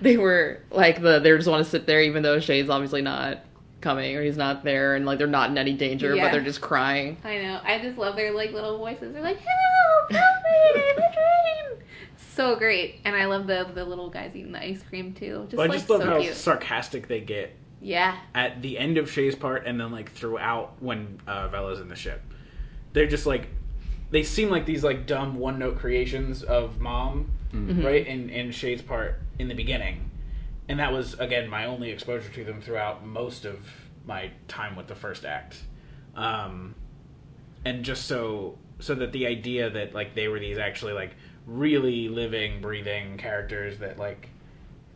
They were like they just want to sit there, even though Shay's obviously not coming or he's not there, and like they're not in any danger, but they're just crying. I know. I just love their like little voices. They're like, "Help! Help me! I'm a train!" So great, and I love the little guys eating the ice cream too. Just, I just love how sarcastic they get. Yeah. At the end of Shay's part, and then like throughout when Vela's in the ship, they're just like, they seem like these like dumb one note creations of mom. Mm-hmm. Right, in Shay's part in the beginning, and that was again my only exposure to them throughout most of my time with the first act, and just so that the idea that like they were these actually like really living, breathing characters that like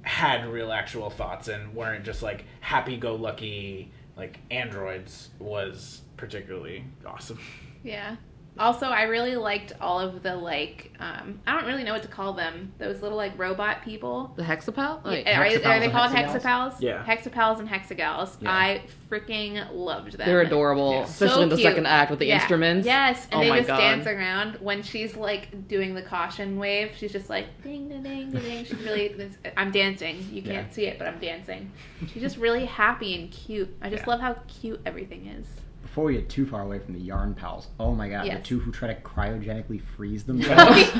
had real actual thoughts and weren't just like happy-go-lucky like androids was particularly awesome. Yeah. Also, I really liked all of the, like, I don't really know what to call them. Those little, like, robot people. The Hexapal? Like, are they called Hexapals? Yeah. Hexapals and Hexagals. Yeah. I freaking loved them. They're adorable. Yeah. Especially so in the second act with the instruments. Yes. And they just dance around. When she's, like, doing the caution wave, she's just like, ding, ding, ding, ding. She's really, I'm dancing. You can't see it, but I'm dancing. She's just really happy and cute. I just love how cute everything is. Before we get too far away from the yarn pals, oh my god, the two who try to cryogenically freeze themselves.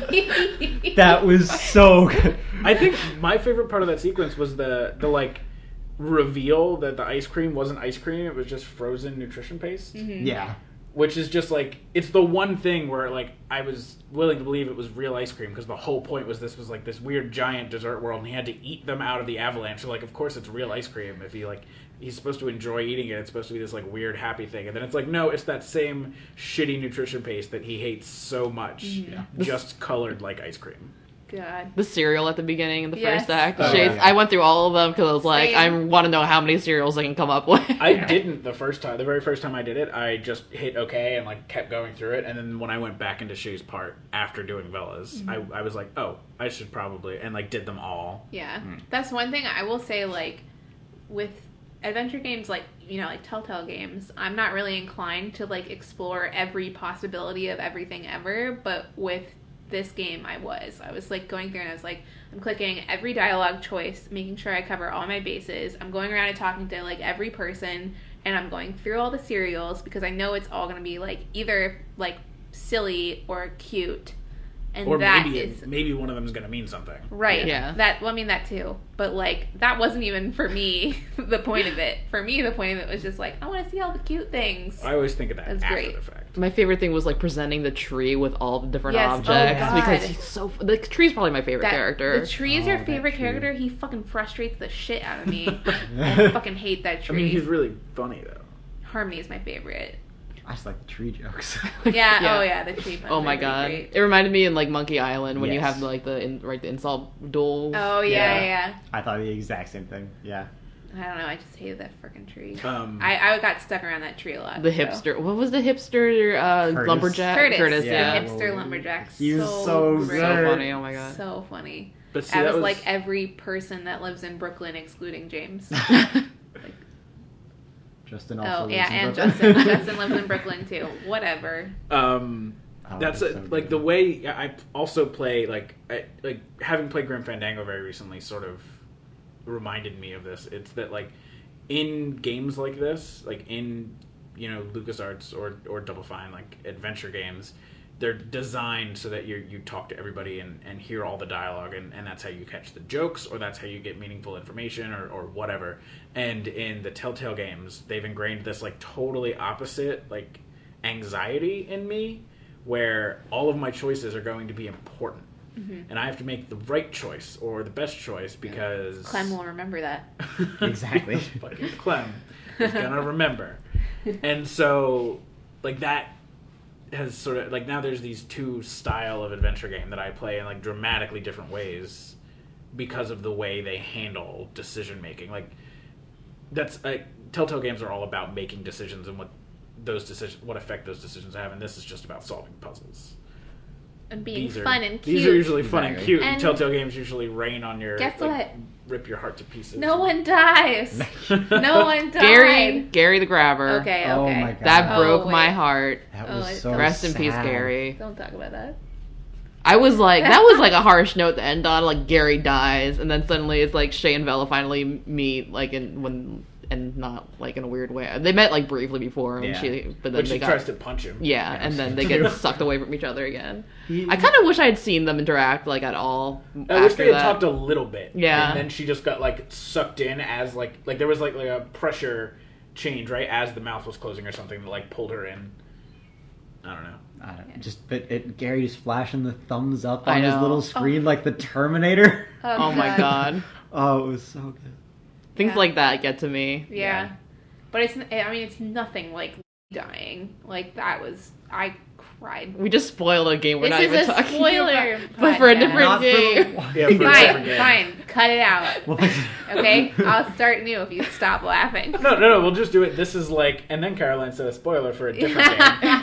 That was so good. I think my favorite part of that sequence was the like reveal that the ice cream wasn't ice cream, it was just frozen nutrition paste. Mm-hmm. Yeah. Which is just, like, it's the one thing where, like, I was willing to believe it was real ice cream, because the whole point was, like, this weird giant dessert world, and he had to eat them out of the avalanche. So, like, of course it's real ice cream. If he, like, he's supposed to enjoy eating it, it's supposed to be this, like, weird happy thing. And then it's like, no, it's that same shitty nutrition paste that he hates so much, yeah. just colored like ice cream. God. The cereal at the beginning in the first act. Oh, Shades. Yeah. I went through all of them because I was like, I want to know how many cereals I can come up with. I didn't the first time. The very first time I did it, I just hit okay and like kept going through it. And then when I went back into Shu's part after doing Vella's, mm-hmm. I was like, oh, I should probably, and like did them all. Yeah. Mm. That's one thing I will say, like, with adventure games, like, you know, like Telltale games, I'm not really inclined to like explore every possibility of everything ever, but with this game I was like going through and I was like, I'm clicking every dialogue choice, making sure I cover all my bases. I'm going around and talking to like every person, and I'm going through all the cereals because I know it's all going to be like either like silly or cute, and or that maybe one of them is going to mean something, right? Yeah, that, well, I mean that too, but like that wasn't even for me the point of it. For me, the point of it was just like, I want to see all the cute things. I always think of that. That's after great. The fact. My favorite thing was, like, presenting the tree with all the different objects. Oh, because he's so... The tree's probably my favorite character. The tree is your favorite character? He fucking frustrates the shit out of me. I fucking hate that tree. I mean, he's really funny, though. Harmony is my favorite. I just like the tree jokes. Yeah, oh yeah, the tree puns. Oh my god. Great. It reminded me in, like, Monkey Island when you have, like, the insult duel. Oh, yeah. I thought the exact same thing, I don't know, I just hated that freaking tree. I got stuck around that tree a lot. The hipster. What was the hipster lumberjack? Curtis, yeah. The hipster lumberjack. He was so funny, oh my god. So funny. But see, that was like every person that lives in Brooklyn, excluding James. Like, Justin also lives in Brooklyn. Oh, yeah, and Justin lives in Brooklyn, too. Whatever. That's like the way I also play, like having played Grim Fandango very recently, sort of reminded me of this. It's that, like, in games like this, like in, you know, LucasArts or Double Fine, like adventure games, they're designed so that you talk to everybody and hear all the dialogue, and that's how you catch the jokes, or that's how you get meaningful information, or whatever. And in the Telltale games, they've ingrained this, like, totally opposite, like, anxiety in me, where all of my choices are going to be important. Mm-hmm. And I have to make the right choice or the best choice because... Clem will remember that. Exactly. Fucking Clem is going to remember. And so, like, that has sort of... Like, now there's these two style of adventure game that I play in, like, dramatically different ways because of the way they handle decision-making. Like, that's... Like, Telltale games are all about making decisions and what effect those decisions have, and this is just about solving puzzles. And being fun and cute. These are usually fun and cute. And Telltale games usually rain on your... Guess what? Rip your heart to pieces. No one dies. No one died. Gary the Grabber. Okay. Oh my God. That broke my heart. That was so sad. Rest in peace, Gary. Don't talk about that. I was like... That was like a harsh note to end on. Like, Gary dies. And then suddenly it's like Shay and Vella finally meet, like, and not, like, in a weird way. They met, like, briefly before. Yeah. She tries to punch him. Yeah, and then they get sucked away from each other again. I kind of wish I had seen them interact, like, at all I wish they had talked a little bit. Yeah. And then she just got, like, sucked in as, like there was, like a pressure change, right, as the mouth was closing or something that, like, pulled her in. I don't know. Gary just flashing the thumbs up on his little screen, like the Terminator. Oh my God. Oh, it was so good. Things like that get to me. Yeah. But it's nothing like dying. Like, that was... I cried. We just spoiled a game we're not even talking spoiler about. But for a different game. Fine. Cut it out. What? Okay? I'll start new if you stop laughing. No. We'll just do it. This is like... And then Caroline said a spoiler for a different game.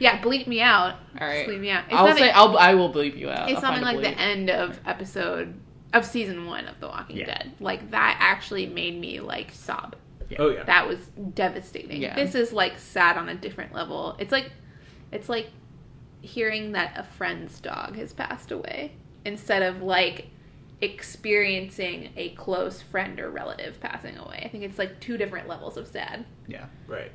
Yeah, bleep me out. All right. Just bleep me out. I will bleep you out. It's something like the end of episode... Of season 1 of The Walking Dead. Like, that actually made me, like, sob. Yeah. Oh, yeah. That was devastating. Yeah. This is, like, sad on a different level. It's like hearing that a friend's dog has passed away instead of, like, experiencing a close friend or relative passing away. I think it's, like, two different levels of sad. Yeah. Right.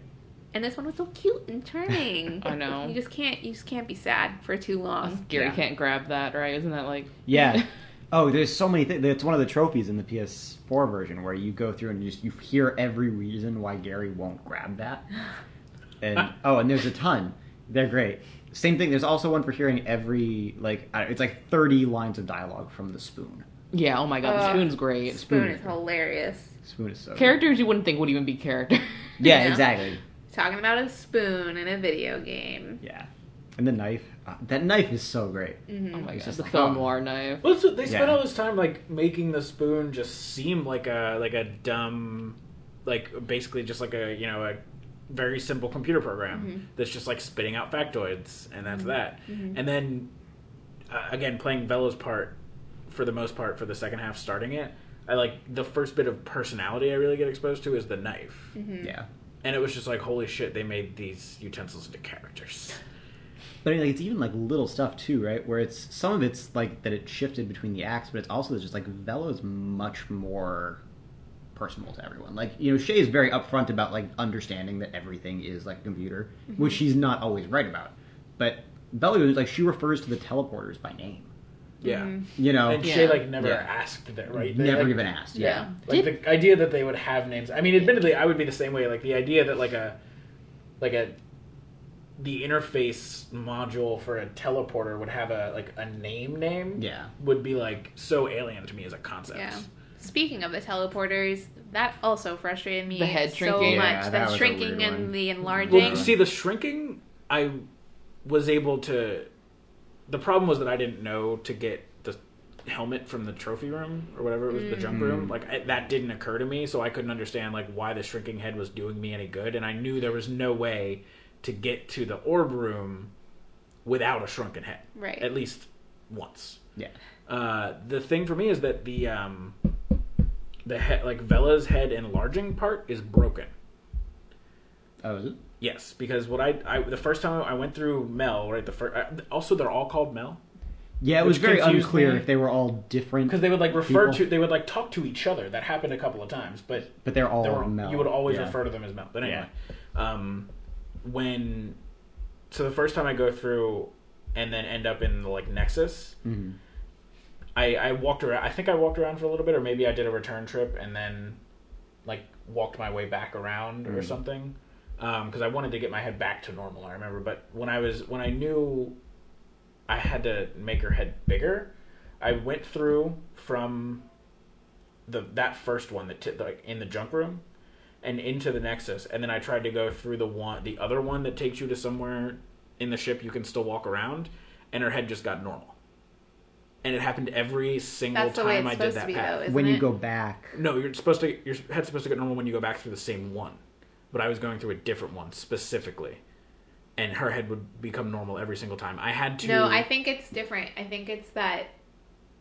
And this one was so cute and charming. I know. You just can't be sad for too long. Gary can't grab that, right? Isn't that, like... Yeah. Oh, there's so many things. It's one of the trophies in the PS4 version where you go through and you hear every reason why Gary won't grab that. And oh, and there's a ton. They're great. Same thing. There's also one for hearing every, like, it's like 30 lines of dialogue from the spoon. Yeah, oh my god, the spoon's great. Spoon is hilarious. Spoon is so good. Characters you wouldn't think would even be characters. Yeah, you know? Exactly. Talking about a spoon in a video game. Yeah. And the knife. That knife is so great. Mm-hmm. Oh my gosh, the film noir knife. Well, so they spent all this time, like, making the spoon just seem like a dumb, like, basically just like a, you know, a very simple computer program that's just, like, spitting out factoids, and that's that. Mm-hmm. And then, again, playing Velo's part, for the most part, for the second half starting it, I, like, the first bit of personality I really get exposed to is the knife. Mm-hmm. Yeah. And it was just like, holy shit, they made these utensils into characters. But I mean, like, it's even like little stuff too, right? Where it's some of it's like that it shifted between the acts, but it's also just like Velo's much more personal to everyone. Like, you know, Shay's very upfront about like understanding that everything is like a computer, which she's not always right about. But Velo, like, she refers to the teleporters by name. Yeah. Mm-hmm. You know, and Shay like never asked that, right? They, never like, even asked. Yeah. Like the idea that they would have names. I mean, admittedly, I would be the same way. Like the idea that the interface module for a teleporter would have a name would be like so alien to me as a concept. Yeah. Speaking of the teleporters, that also frustrated me so much. The shrinking and the enlarging. Well, see, the shrinking, I was able to. The problem was that I didn't know to get the helmet from the trophy room or whatever it was, the junk room. Like, that didn't occur to me, so I couldn't understand like why the shrinking head was doing me any good. And I knew there was no way to get to the orb room without a shrunken head. Right. At least once. Yeah. The thing for me is that the head, like Vela's head enlarging part is broken. Oh, is it? Yes, because what I the first time I went through Mel, right? Also, they're all called Mel. Yeah, it was very unclear if they were all different. Because they would like refer to, talk to each other. That happened a couple of times, but they were Mel. You would always refer to them as Mel. But anyway, so the first time I go through and then end up in the like Nexus, I walked around. I think I walked around for a little bit, or maybe I did a return trip and then like walked my way back around or something. Because I wanted to get my head back to normal, I remember. But when I knew I had to make her head bigger, I went through from that first one, like in the junk room, and into the Nexus, and then I tried to go through the other one that takes you to somewhere in the ship you can still walk around, and her head just got normal. And it happened every single time I did that path. When you go back, no, your head's supposed to get normal when you go back through the same one. But I was going through a different one specifically, and her head would become normal every single time. I had to. No, I think it's different. I think it's that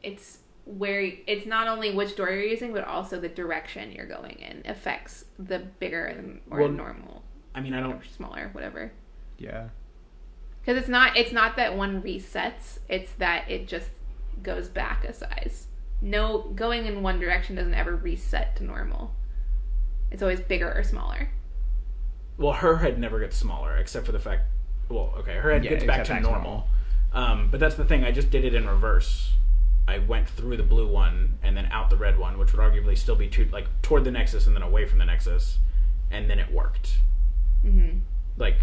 it's where it's not only which door you're using, but also the direction you're going in affects the bigger or normal. I mean, I don't smaller, whatever. Yeah. Because it's not that one resets. It's that it just goes back a size. No, going in one direction doesn't ever reset to normal. It's always bigger or smaller. Well, her head never gets smaller, except for the fact... Well, okay, her head gets back to normal. But that's the thing, I just did it in reverse. I went through the blue one, and then out the red one, which would arguably still be toward the Nexus, and then away from the Nexus, and then it worked. Mm-hmm. Like,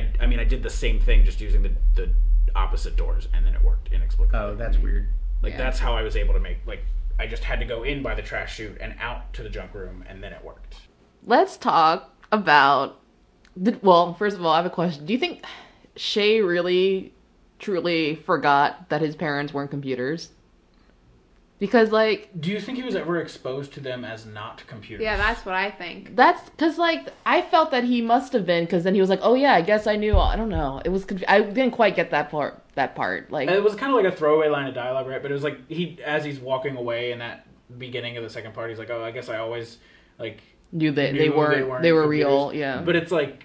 I mean, I did the same thing, just using the opposite doors, and then it worked inexplicably. Oh, that's weird. Like, that's how I was able to make... Like, I just had to go in by the trash chute, and out to the junk room, and then it worked. Let's talk about... Well, first of all, I have a question. Do you think Shay really, truly forgot that his parents weren't computers? Because, like... Do you think he was ever exposed to them as not computers? Yeah, that's what I think. That's... Because, like, I felt that he must have been, because then he was like, oh, yeah, I guess I knew... I don't know. It was... I didn't quite get that part. Like, it was kind of like a throwaway line of dialogue, right? But it was like, as he's walking away in that beginning of the second part, he's like, oh, I guess I always, like... Knew that they were real, yeah. But it's like...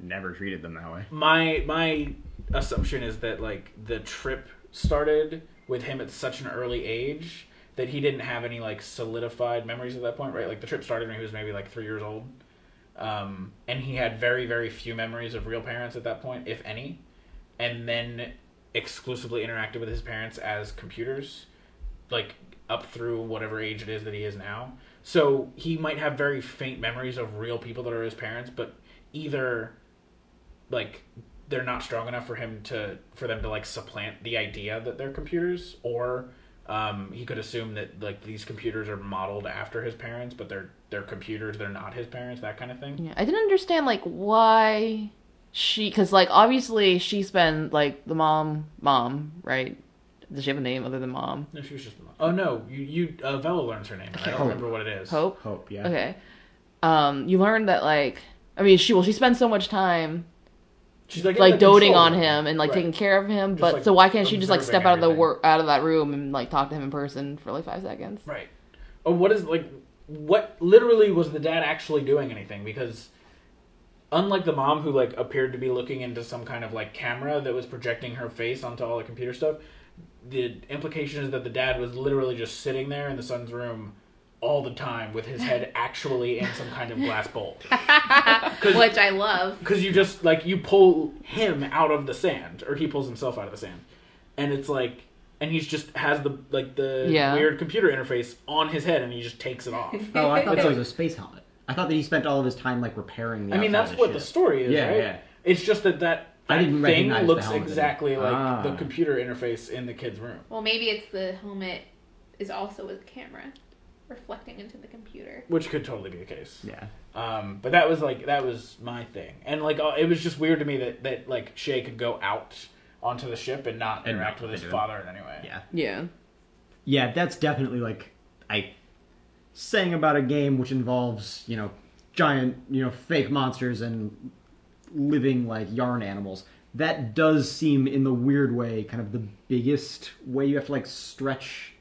Never treated them that way. My assumption is that, like, the trip started with him at such an early age that he didn't have any, like, solidified memories at that point, right? Like, the trip started when he was maybe, like, 3 years old. And he had very, very few memories of real parents at that point, if any. And then exclusively interacted with his parents as computers. like up through whatever age it is that he is now. So he might have very faint memories of real people that are his parents, but either like they're not strong enough for him to, for them to like supplant the idea that they're computers, or he could assume that like these computers are modeled after his parents, but they're computers, they're not his parents, that kind of thing. Yeah, I didn't understand like why she, because like obviously she's been like the mom, right? Does she have a name other than Mom? No, she was just Mom. Oh, no. You Vella learns her name. Okay. I don't remember what it is. Hope, yeah. Okay. You learn that, like... I mean, she spends so much time, she's like doting on him and, like, right, taking care of him. Just, but like, so why can't she just, like, step out of the out of that room and, like, talk to him in person for, like, 5 seconds? Right. Or what is, like... What literally was the dad actually doing anything? Because... Unlike the mom who, like, appeared to be looking into some kind of, like, camera that was projecting her face onto all the computer stuff... The implication is that the dad was literally just sitting there in the son's room all the time with his head actually in some kind of glass bowl. Which I love. Because you just, like, you pull him out of the sand, or he pulls himself out of the sand. And it's like, and he just has the, like, the weird computer interface on his head, and he just takes it off. Oh, I thought that was a space helmet. I thought that he spent all of his time, like, repairing the outside of the ship. I mean, that's what the story is, right? Yeah. It's just that I didn't recognize the helmet. Thing looks exactly like the computer interface in the kid's room. Well, maybe it's the helmet is also a camera reflecting into the computer. Which could totally be the case. Yeah. But that was my thing. And, like, it was just weird to me that like, Shay could go out onto the ship and not interact with his father in any way. Yeah. Yeah. Yeah, that's definitely, like, I sang about a game which involves, you know, giant, you know, fake monsters and... living like yarn animals. That does seem, in the weird way, kind of the biggest way you have to like stretch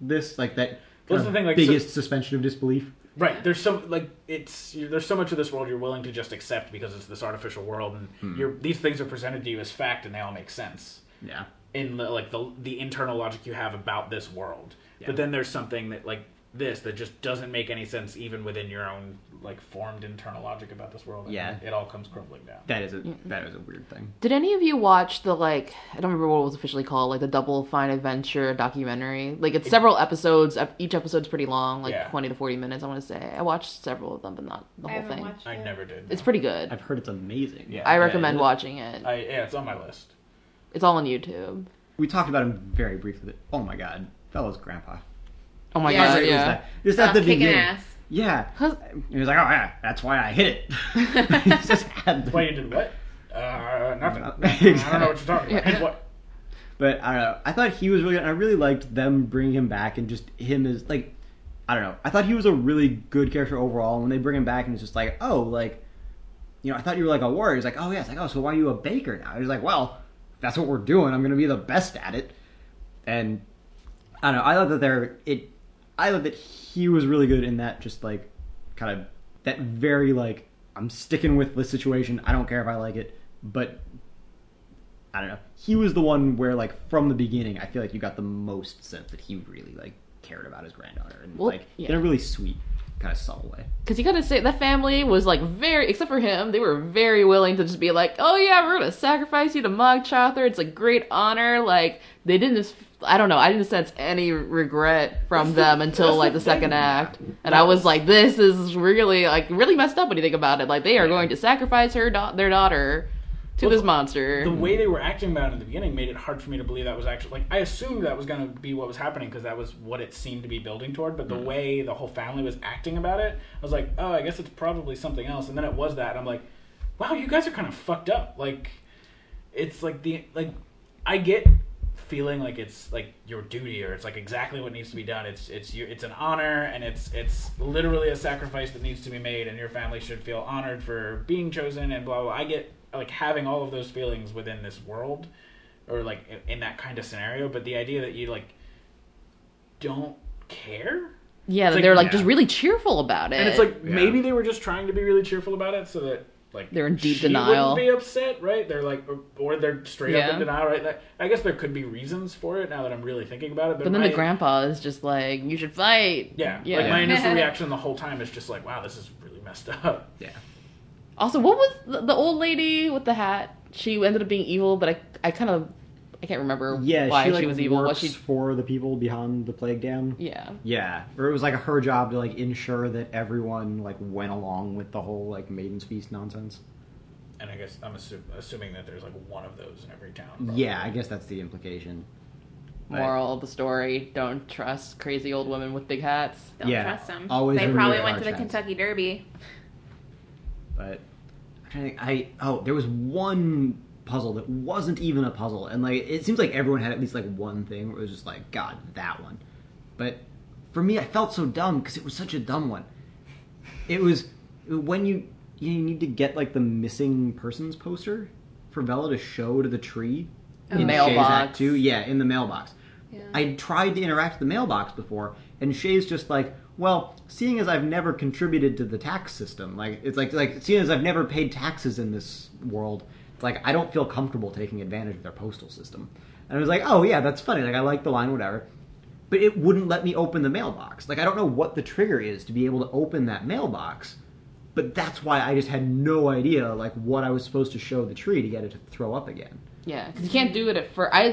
this, like that biggest suspension of disbelief. Right. There's some like there's so much of this world you're willing to just accept because it's this artificial world, and these things are presented to you as fact, and they all make sense. Yeah. In the, like the internal logic you have about this world, but then there's something that like this that just doesn't make any sense even within your own like formed internal logic about this world, and it all comes crumbling down. That is a weird thing. Did any of you watch the, like, I don't remember what it was officially called, like the Double Fine adventure documentary? Like it's several episodes. Each episode's pretty long, like 20 to 40 minutes, I want to say. I watched several of them, but not the whole thing. I never did. No. It's pretty good. I've heard it's amazing. Yeah, I recommend watching it. It's on my list. It's all on YouTube. We talked about him very briefly. Oh my god, Fella's grandpa. Oh my god! Yeah, just at the beginning. Ass. Yeah, he was like, "Oh yeah, that's why I hit it." He just had the... Why you did what? Nothing. Exactly. I don't know what you're talking about. Yeah. What? But I don't know. I thought he was really good. I really liked them bringing him back, and just him as like, I don't know. I thought he was a really good character overall. And when they bring him back, and it's just like, oh, like, you know, I thought you were like a warrior. He's like, oh yeah, it's like, oh, so why are you a baker now? He's like, well, that's what we're doing. I'm gonna be the best at it. And I don't know. I thought that I thought that he was really good in that, just, like, kind of, that very, like, I'm sticking with the situation, I don't care if I like it, but, I don't know. He was the one where, like, from the beginning, I feel like you got the most sense that he really, like, cared about his granddaughter, and, well, like, in a really sweet, kind of subtle way. Because you gotta say, that family was, like, very, except for him, they were very willing to just be like, oh, yeah, we're gonna sacrifice you to Mog Chothra, it's a great honor, like, they didn't just... I don't know. I didn't sense any regret from them until like the second act, and I was like, "This is really like really messed up." When you think about it, like they are going to sacrifice their daughter to this monster. The way they were acting about it in the beginning made it hard for me to believe that was actually like I assumed that was going to be what was happening because that was what it seemed to be building toward. But the way the whole family was acting about it, I was like, "Oh, I guess it's probably something else." And then it was that, and I'm like, "Wow, you guys are kind of fucked up." Like, it's like I get. Feeling like it's like your duty or it's like exactly what needs to be done. It's an honor and it's literally a sacrifice that needs to be made and your family should feel honored for being chosen and blah blah. I get like having all of those feelings within this world or like in that kind of scenario, but the idea that you like don't care. Yeah, they're like just really cheerful about it. And it's like maybe they were just trying to be really cheerful about it so that like they're in deep denial. Wouldn't be upset, right? They're like, or they're straight up in denial, right? I guess there could be reasons for it now that I'm really thinking about it. But then the grandpa is just like, "You should fight." Yeah. Like my initial reaction the whole time is just like, "Wow, this is really messed up." Yeah. Also, what was the old lady with the hat? She ended up being evil, but I kind of I can't remember why she was evil. Works for the people behind the plague dam. Yeah. Yeah. Or it was like her job to like ensure that everyone like went along with the whole like Maiden's Feast nonsense. And I guess I'm assuming that there's like one of those in every town. Probably. Yeah, I guess that's the implication. Moral of the story, don't trust crazy old women with big hats. Don't trust them. Always they probably went to the Kentucky Derby. But there was one puzzle that wasn't even a puzzle, and like it seems like everyone had at least like one thing where it was just like, God, that one. But for me, I felt so dumb because it was such a dumb one. It was when you need to get like the missing persons poster for Bella to show to the tree. In mailbox. Too. Yeah, in the mailbox. Yeah. I tried to interact with the mailbox before, and Shay's just like, well, seeing as I've never contributed to the tax system, like it's like seeing as I've never paid taxes in this world, it's like I don't feel comfortable taking advantage of their postal system. And I was like, oh yeah, that's funny. Like I like the line, whatever. But it wouldn't let me open the mailbox. Like I don't know what the trigger is to be able to open that mailbox. But that's why I just had no idea like what I was supposed to show the tree to get it to throw up again. Yeah, because you can't do it at first. I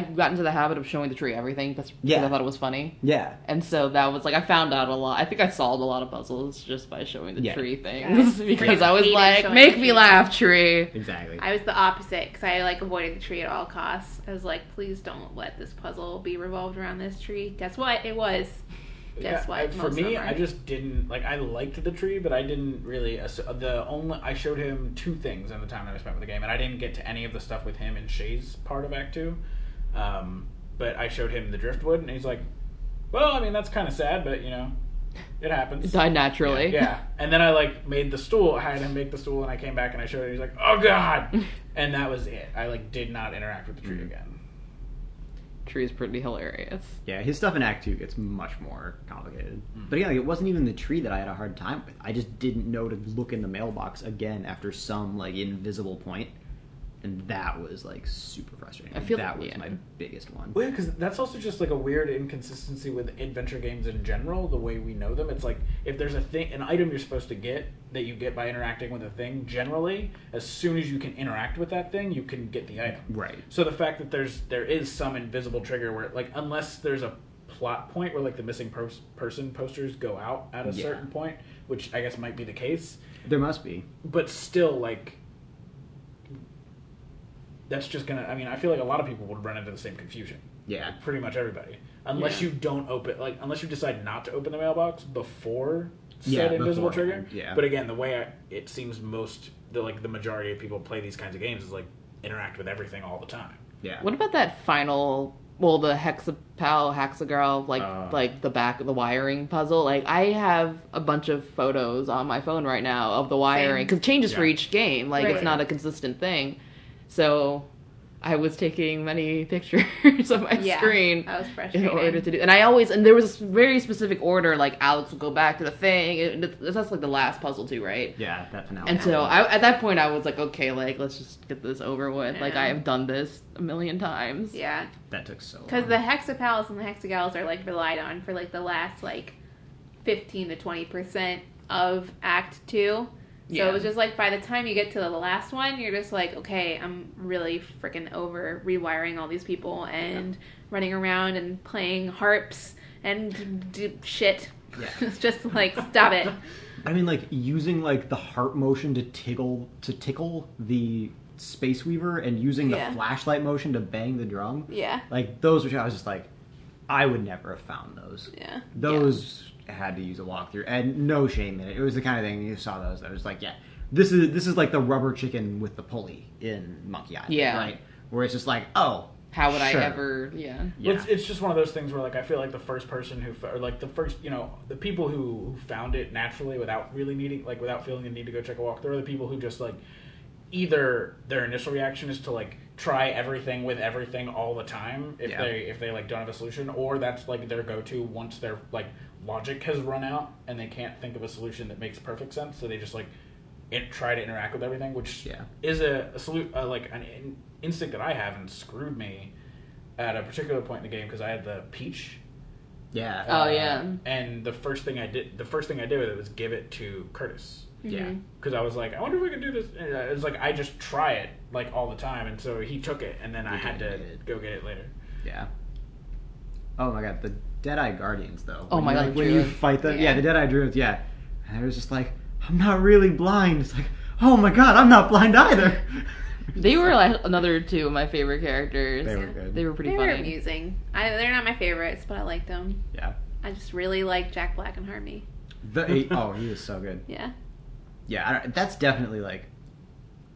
got into the habit of showing the tree everything because I thought it was funny. Yeah. And so that was like, I found out a lot. I think I solved a lot of puzzles just by showing the tree things. Yeah. Because I was like, make me laugh, tree. Exactly. I was the opposite because I like avoided the tree at all costs. I was like, please don't let this puzzle be revolved around this tree. Guess what? It was. For me, I just didn't like. I liked the tree, but I didn't really. I showed him two things in the time that I spent with the game, and I didn't get to any of the stuff with him in Shay's part of Act 2. But I showed him the driftwood, and he's like, "Well, I mean, that's kind of sad, but you know, it happens." It died naturally. Yeah. And then I like made the stool. I had him make the stool, and I came back and I showed him. He's like, "Oh God!" And that was it. I like did not interact with the tree again. Tree is pretty hilarious. Yeah, his stuff in Act 2 gets much more complicated. Mm. But again, like, it wasn't even the tree that I had a hard time with. I just didn't know to look in the mailbox again after some like invisible point. And that was like super frustrating. I feel that was my biggest one. Well, yeah, because that's also just like a weird inconsistency with adventure games in general, the way we know them. It's like if there's an item you're supposed to get that you get by interacting with a thing, generally, as soon as you can interact with that thing, you can get the item. Right. So the fact that there is some invisible trigger where like unless there's a plot point where like the missing person posters go out at a certain point, which I guess might be the case. There must be. But still like that's just gonna. I mean, I feel like a lot of people would run into the same confusion. Yeah, like pretty much everybody, unless you don't open, like unless you decide not to open the mailbox before said invisible trigger. Yeah. But again, the way it seems most, the majority of people play these kinds of games is like interact with everything all the time. Yeah. What about that final? Well, the Hexapal, Hexagirl, like the back of the wiring puzzle. Like, I have a bunch of photos on my phone right now of the wiring because it changes for each game. Like, it's not a consistent thing. So, I was taking many pictures of my screen I was frustrated. In order to do, and I always and there was a very specific order. Like Alex would go back to the thing. That's like the last puzzle too, right? Yeah, that's an. And so at that point, I was like, okay, like let's just get this over with. Yeah. Like I have done this a million times. Yeah, that took so long. Because the Hexapals and the Hexagals are like relied on for like the last like 15 to 20% of Act 2. So it was just like by the time you get to the last one, you're just like, okay, I'm really freaking over rewiring all these people and running around and playing harps and shit. Yeah. It's just like, stop it. I mean, like using like the harp motion to tickle the space weaver and using the flashlight motion to bang the drum. Yeah. Like those, which I was just like, I would never have found those. Yeah. Those. Yeah. Had to use a walkthrough, and no shame in it. It was the kind of thing you saw those. I was like, this is like the rubber chicken with the pulley in Monkey Island, right? Where it's just like, oh, how would I ever? Yeah. It's just one of those things where like I feel like the first person the people who found it naturally without really needing, like without feeling the need to go check a walkthrough, are the people who just like either their initial reaction is to like try everything with everything all the time if they like don't have a solution, or that's like their go-to once they're like. Logic has run out, and they can't think of a solution that makes perfect sense, so they just, like, try to interact with everything, which is an instinct that I have and screwed me at a particular point in the game, because I had the peach. Yeah. And the first thing I did with it was give it to Curtis. Yeah. Because I was like, I wonder if I can do this. And it was like, I just try it, like, all the time. And so he took it, and then I had to go get it later. Yeah. Oh, my God. The Deadeye Guardians, though. Oh, my God. When you fight them. Yeah, the Deadeye Druids, yeah. And I was just like, I'm not really blind. It's like, oh, my God, I'm not blind either. They were like another two of my favorite characters. They were good. They were pretty funny. They were amusing. They're not my favorites, but I liked them. Yeah. I just really liked Jack Black and Harmony. He was so good. Yeah. Yeah, that's definitely like...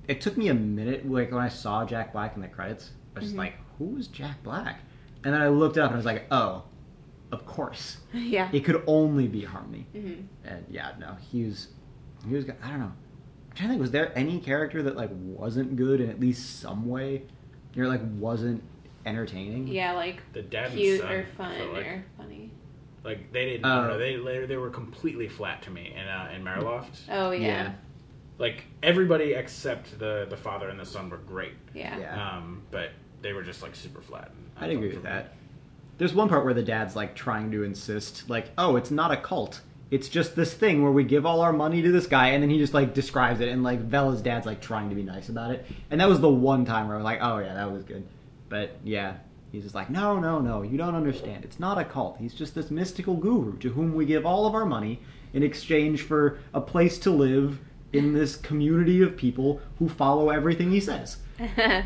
It took me a minute, like, when I saw Jack Black in the credits. I was just like, who is Jack Black? And then I looked up and I was like, oh, of course. Yeah. It could only be Harmony. Mm-hmm. And yeah, no, he was... I don't know. I'm trying to think, was there any character that, like, wasn't good in at least some way? Or, like, wasn't entertaining? Yeah, like, the dad cute or fun or funny. Like, they didn't... I don't know, they were completely flat to me in Meriloft. Oh, yeah. Like, everybody except the father and the son were great. Yeah. But they were just, like, super flat. I'd agree with that. There's one part where the dad's, like, trying to insist, like, oh, it's not a cult. It's just this thing where we give all our money to this guy, and then he just, like, describes it, and, like, Vela's dad's, like, trying to be nice about it. And that was the one time where I was like, oh, yeah, that was good. But, yeah, he's just like, no, you don't understand. It's not a cult. He's just this mystical guru to whom we give all of our money in exchange for a place to live in this community of people who follow everything he says.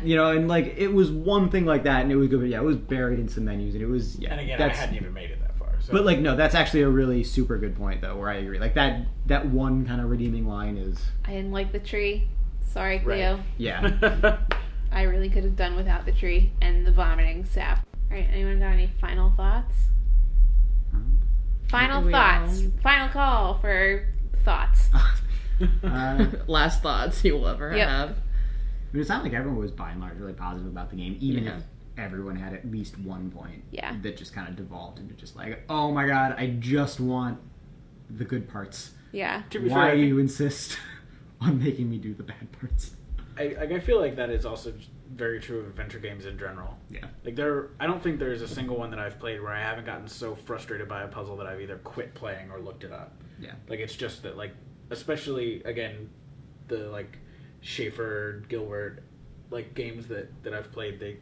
You know, and, like, it was one thing like that, and it was good, but, yeah, it was buried in some menus, and it was, yeah. And, again, I hadn't even made it that far. So. But, like, no, that's actually a really super good point, though, where I agree. Like, that one kind of redeeming line is... I didn't like the tree. Sorry, Cleo. Right. Yeah. I really could have done without the tree and the vomiting sap. All right, anyone got any final thoughts? Final thoughts. Final call for thoughts. Last thoughts you'll ever have. I mean, it's not like everyone was, by and large, really positive about the game, even if everyone had at least one point that just kind of devolved into just like, oh my God, I just want the good parts. Yeah. Why do you insist on making me do the bad parts? I feel like that is also very true of adventure games in general. Yeah. Like, I don't think there's a single one that I've played where I haven't gotten so frustrated by a puzzle that I've either quit playing or looked it up. Yeah. Like, it's just that, like, especially, again, the, like, Schafer, Gilbert, like, games that I've played, they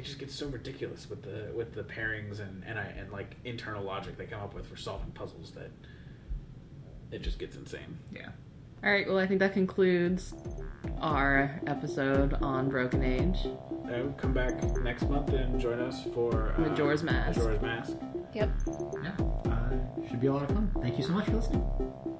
just get so ridiculous with the pairings and like, internal logic they come up with for solving puzzles that it just gets insane. Yeah. All right, well, I think that concludes our episode on Broken Age. Come back next month and join us for Majora's Mask. Yep. Yeah. Should be a lot of fun. Thank you so much for listening.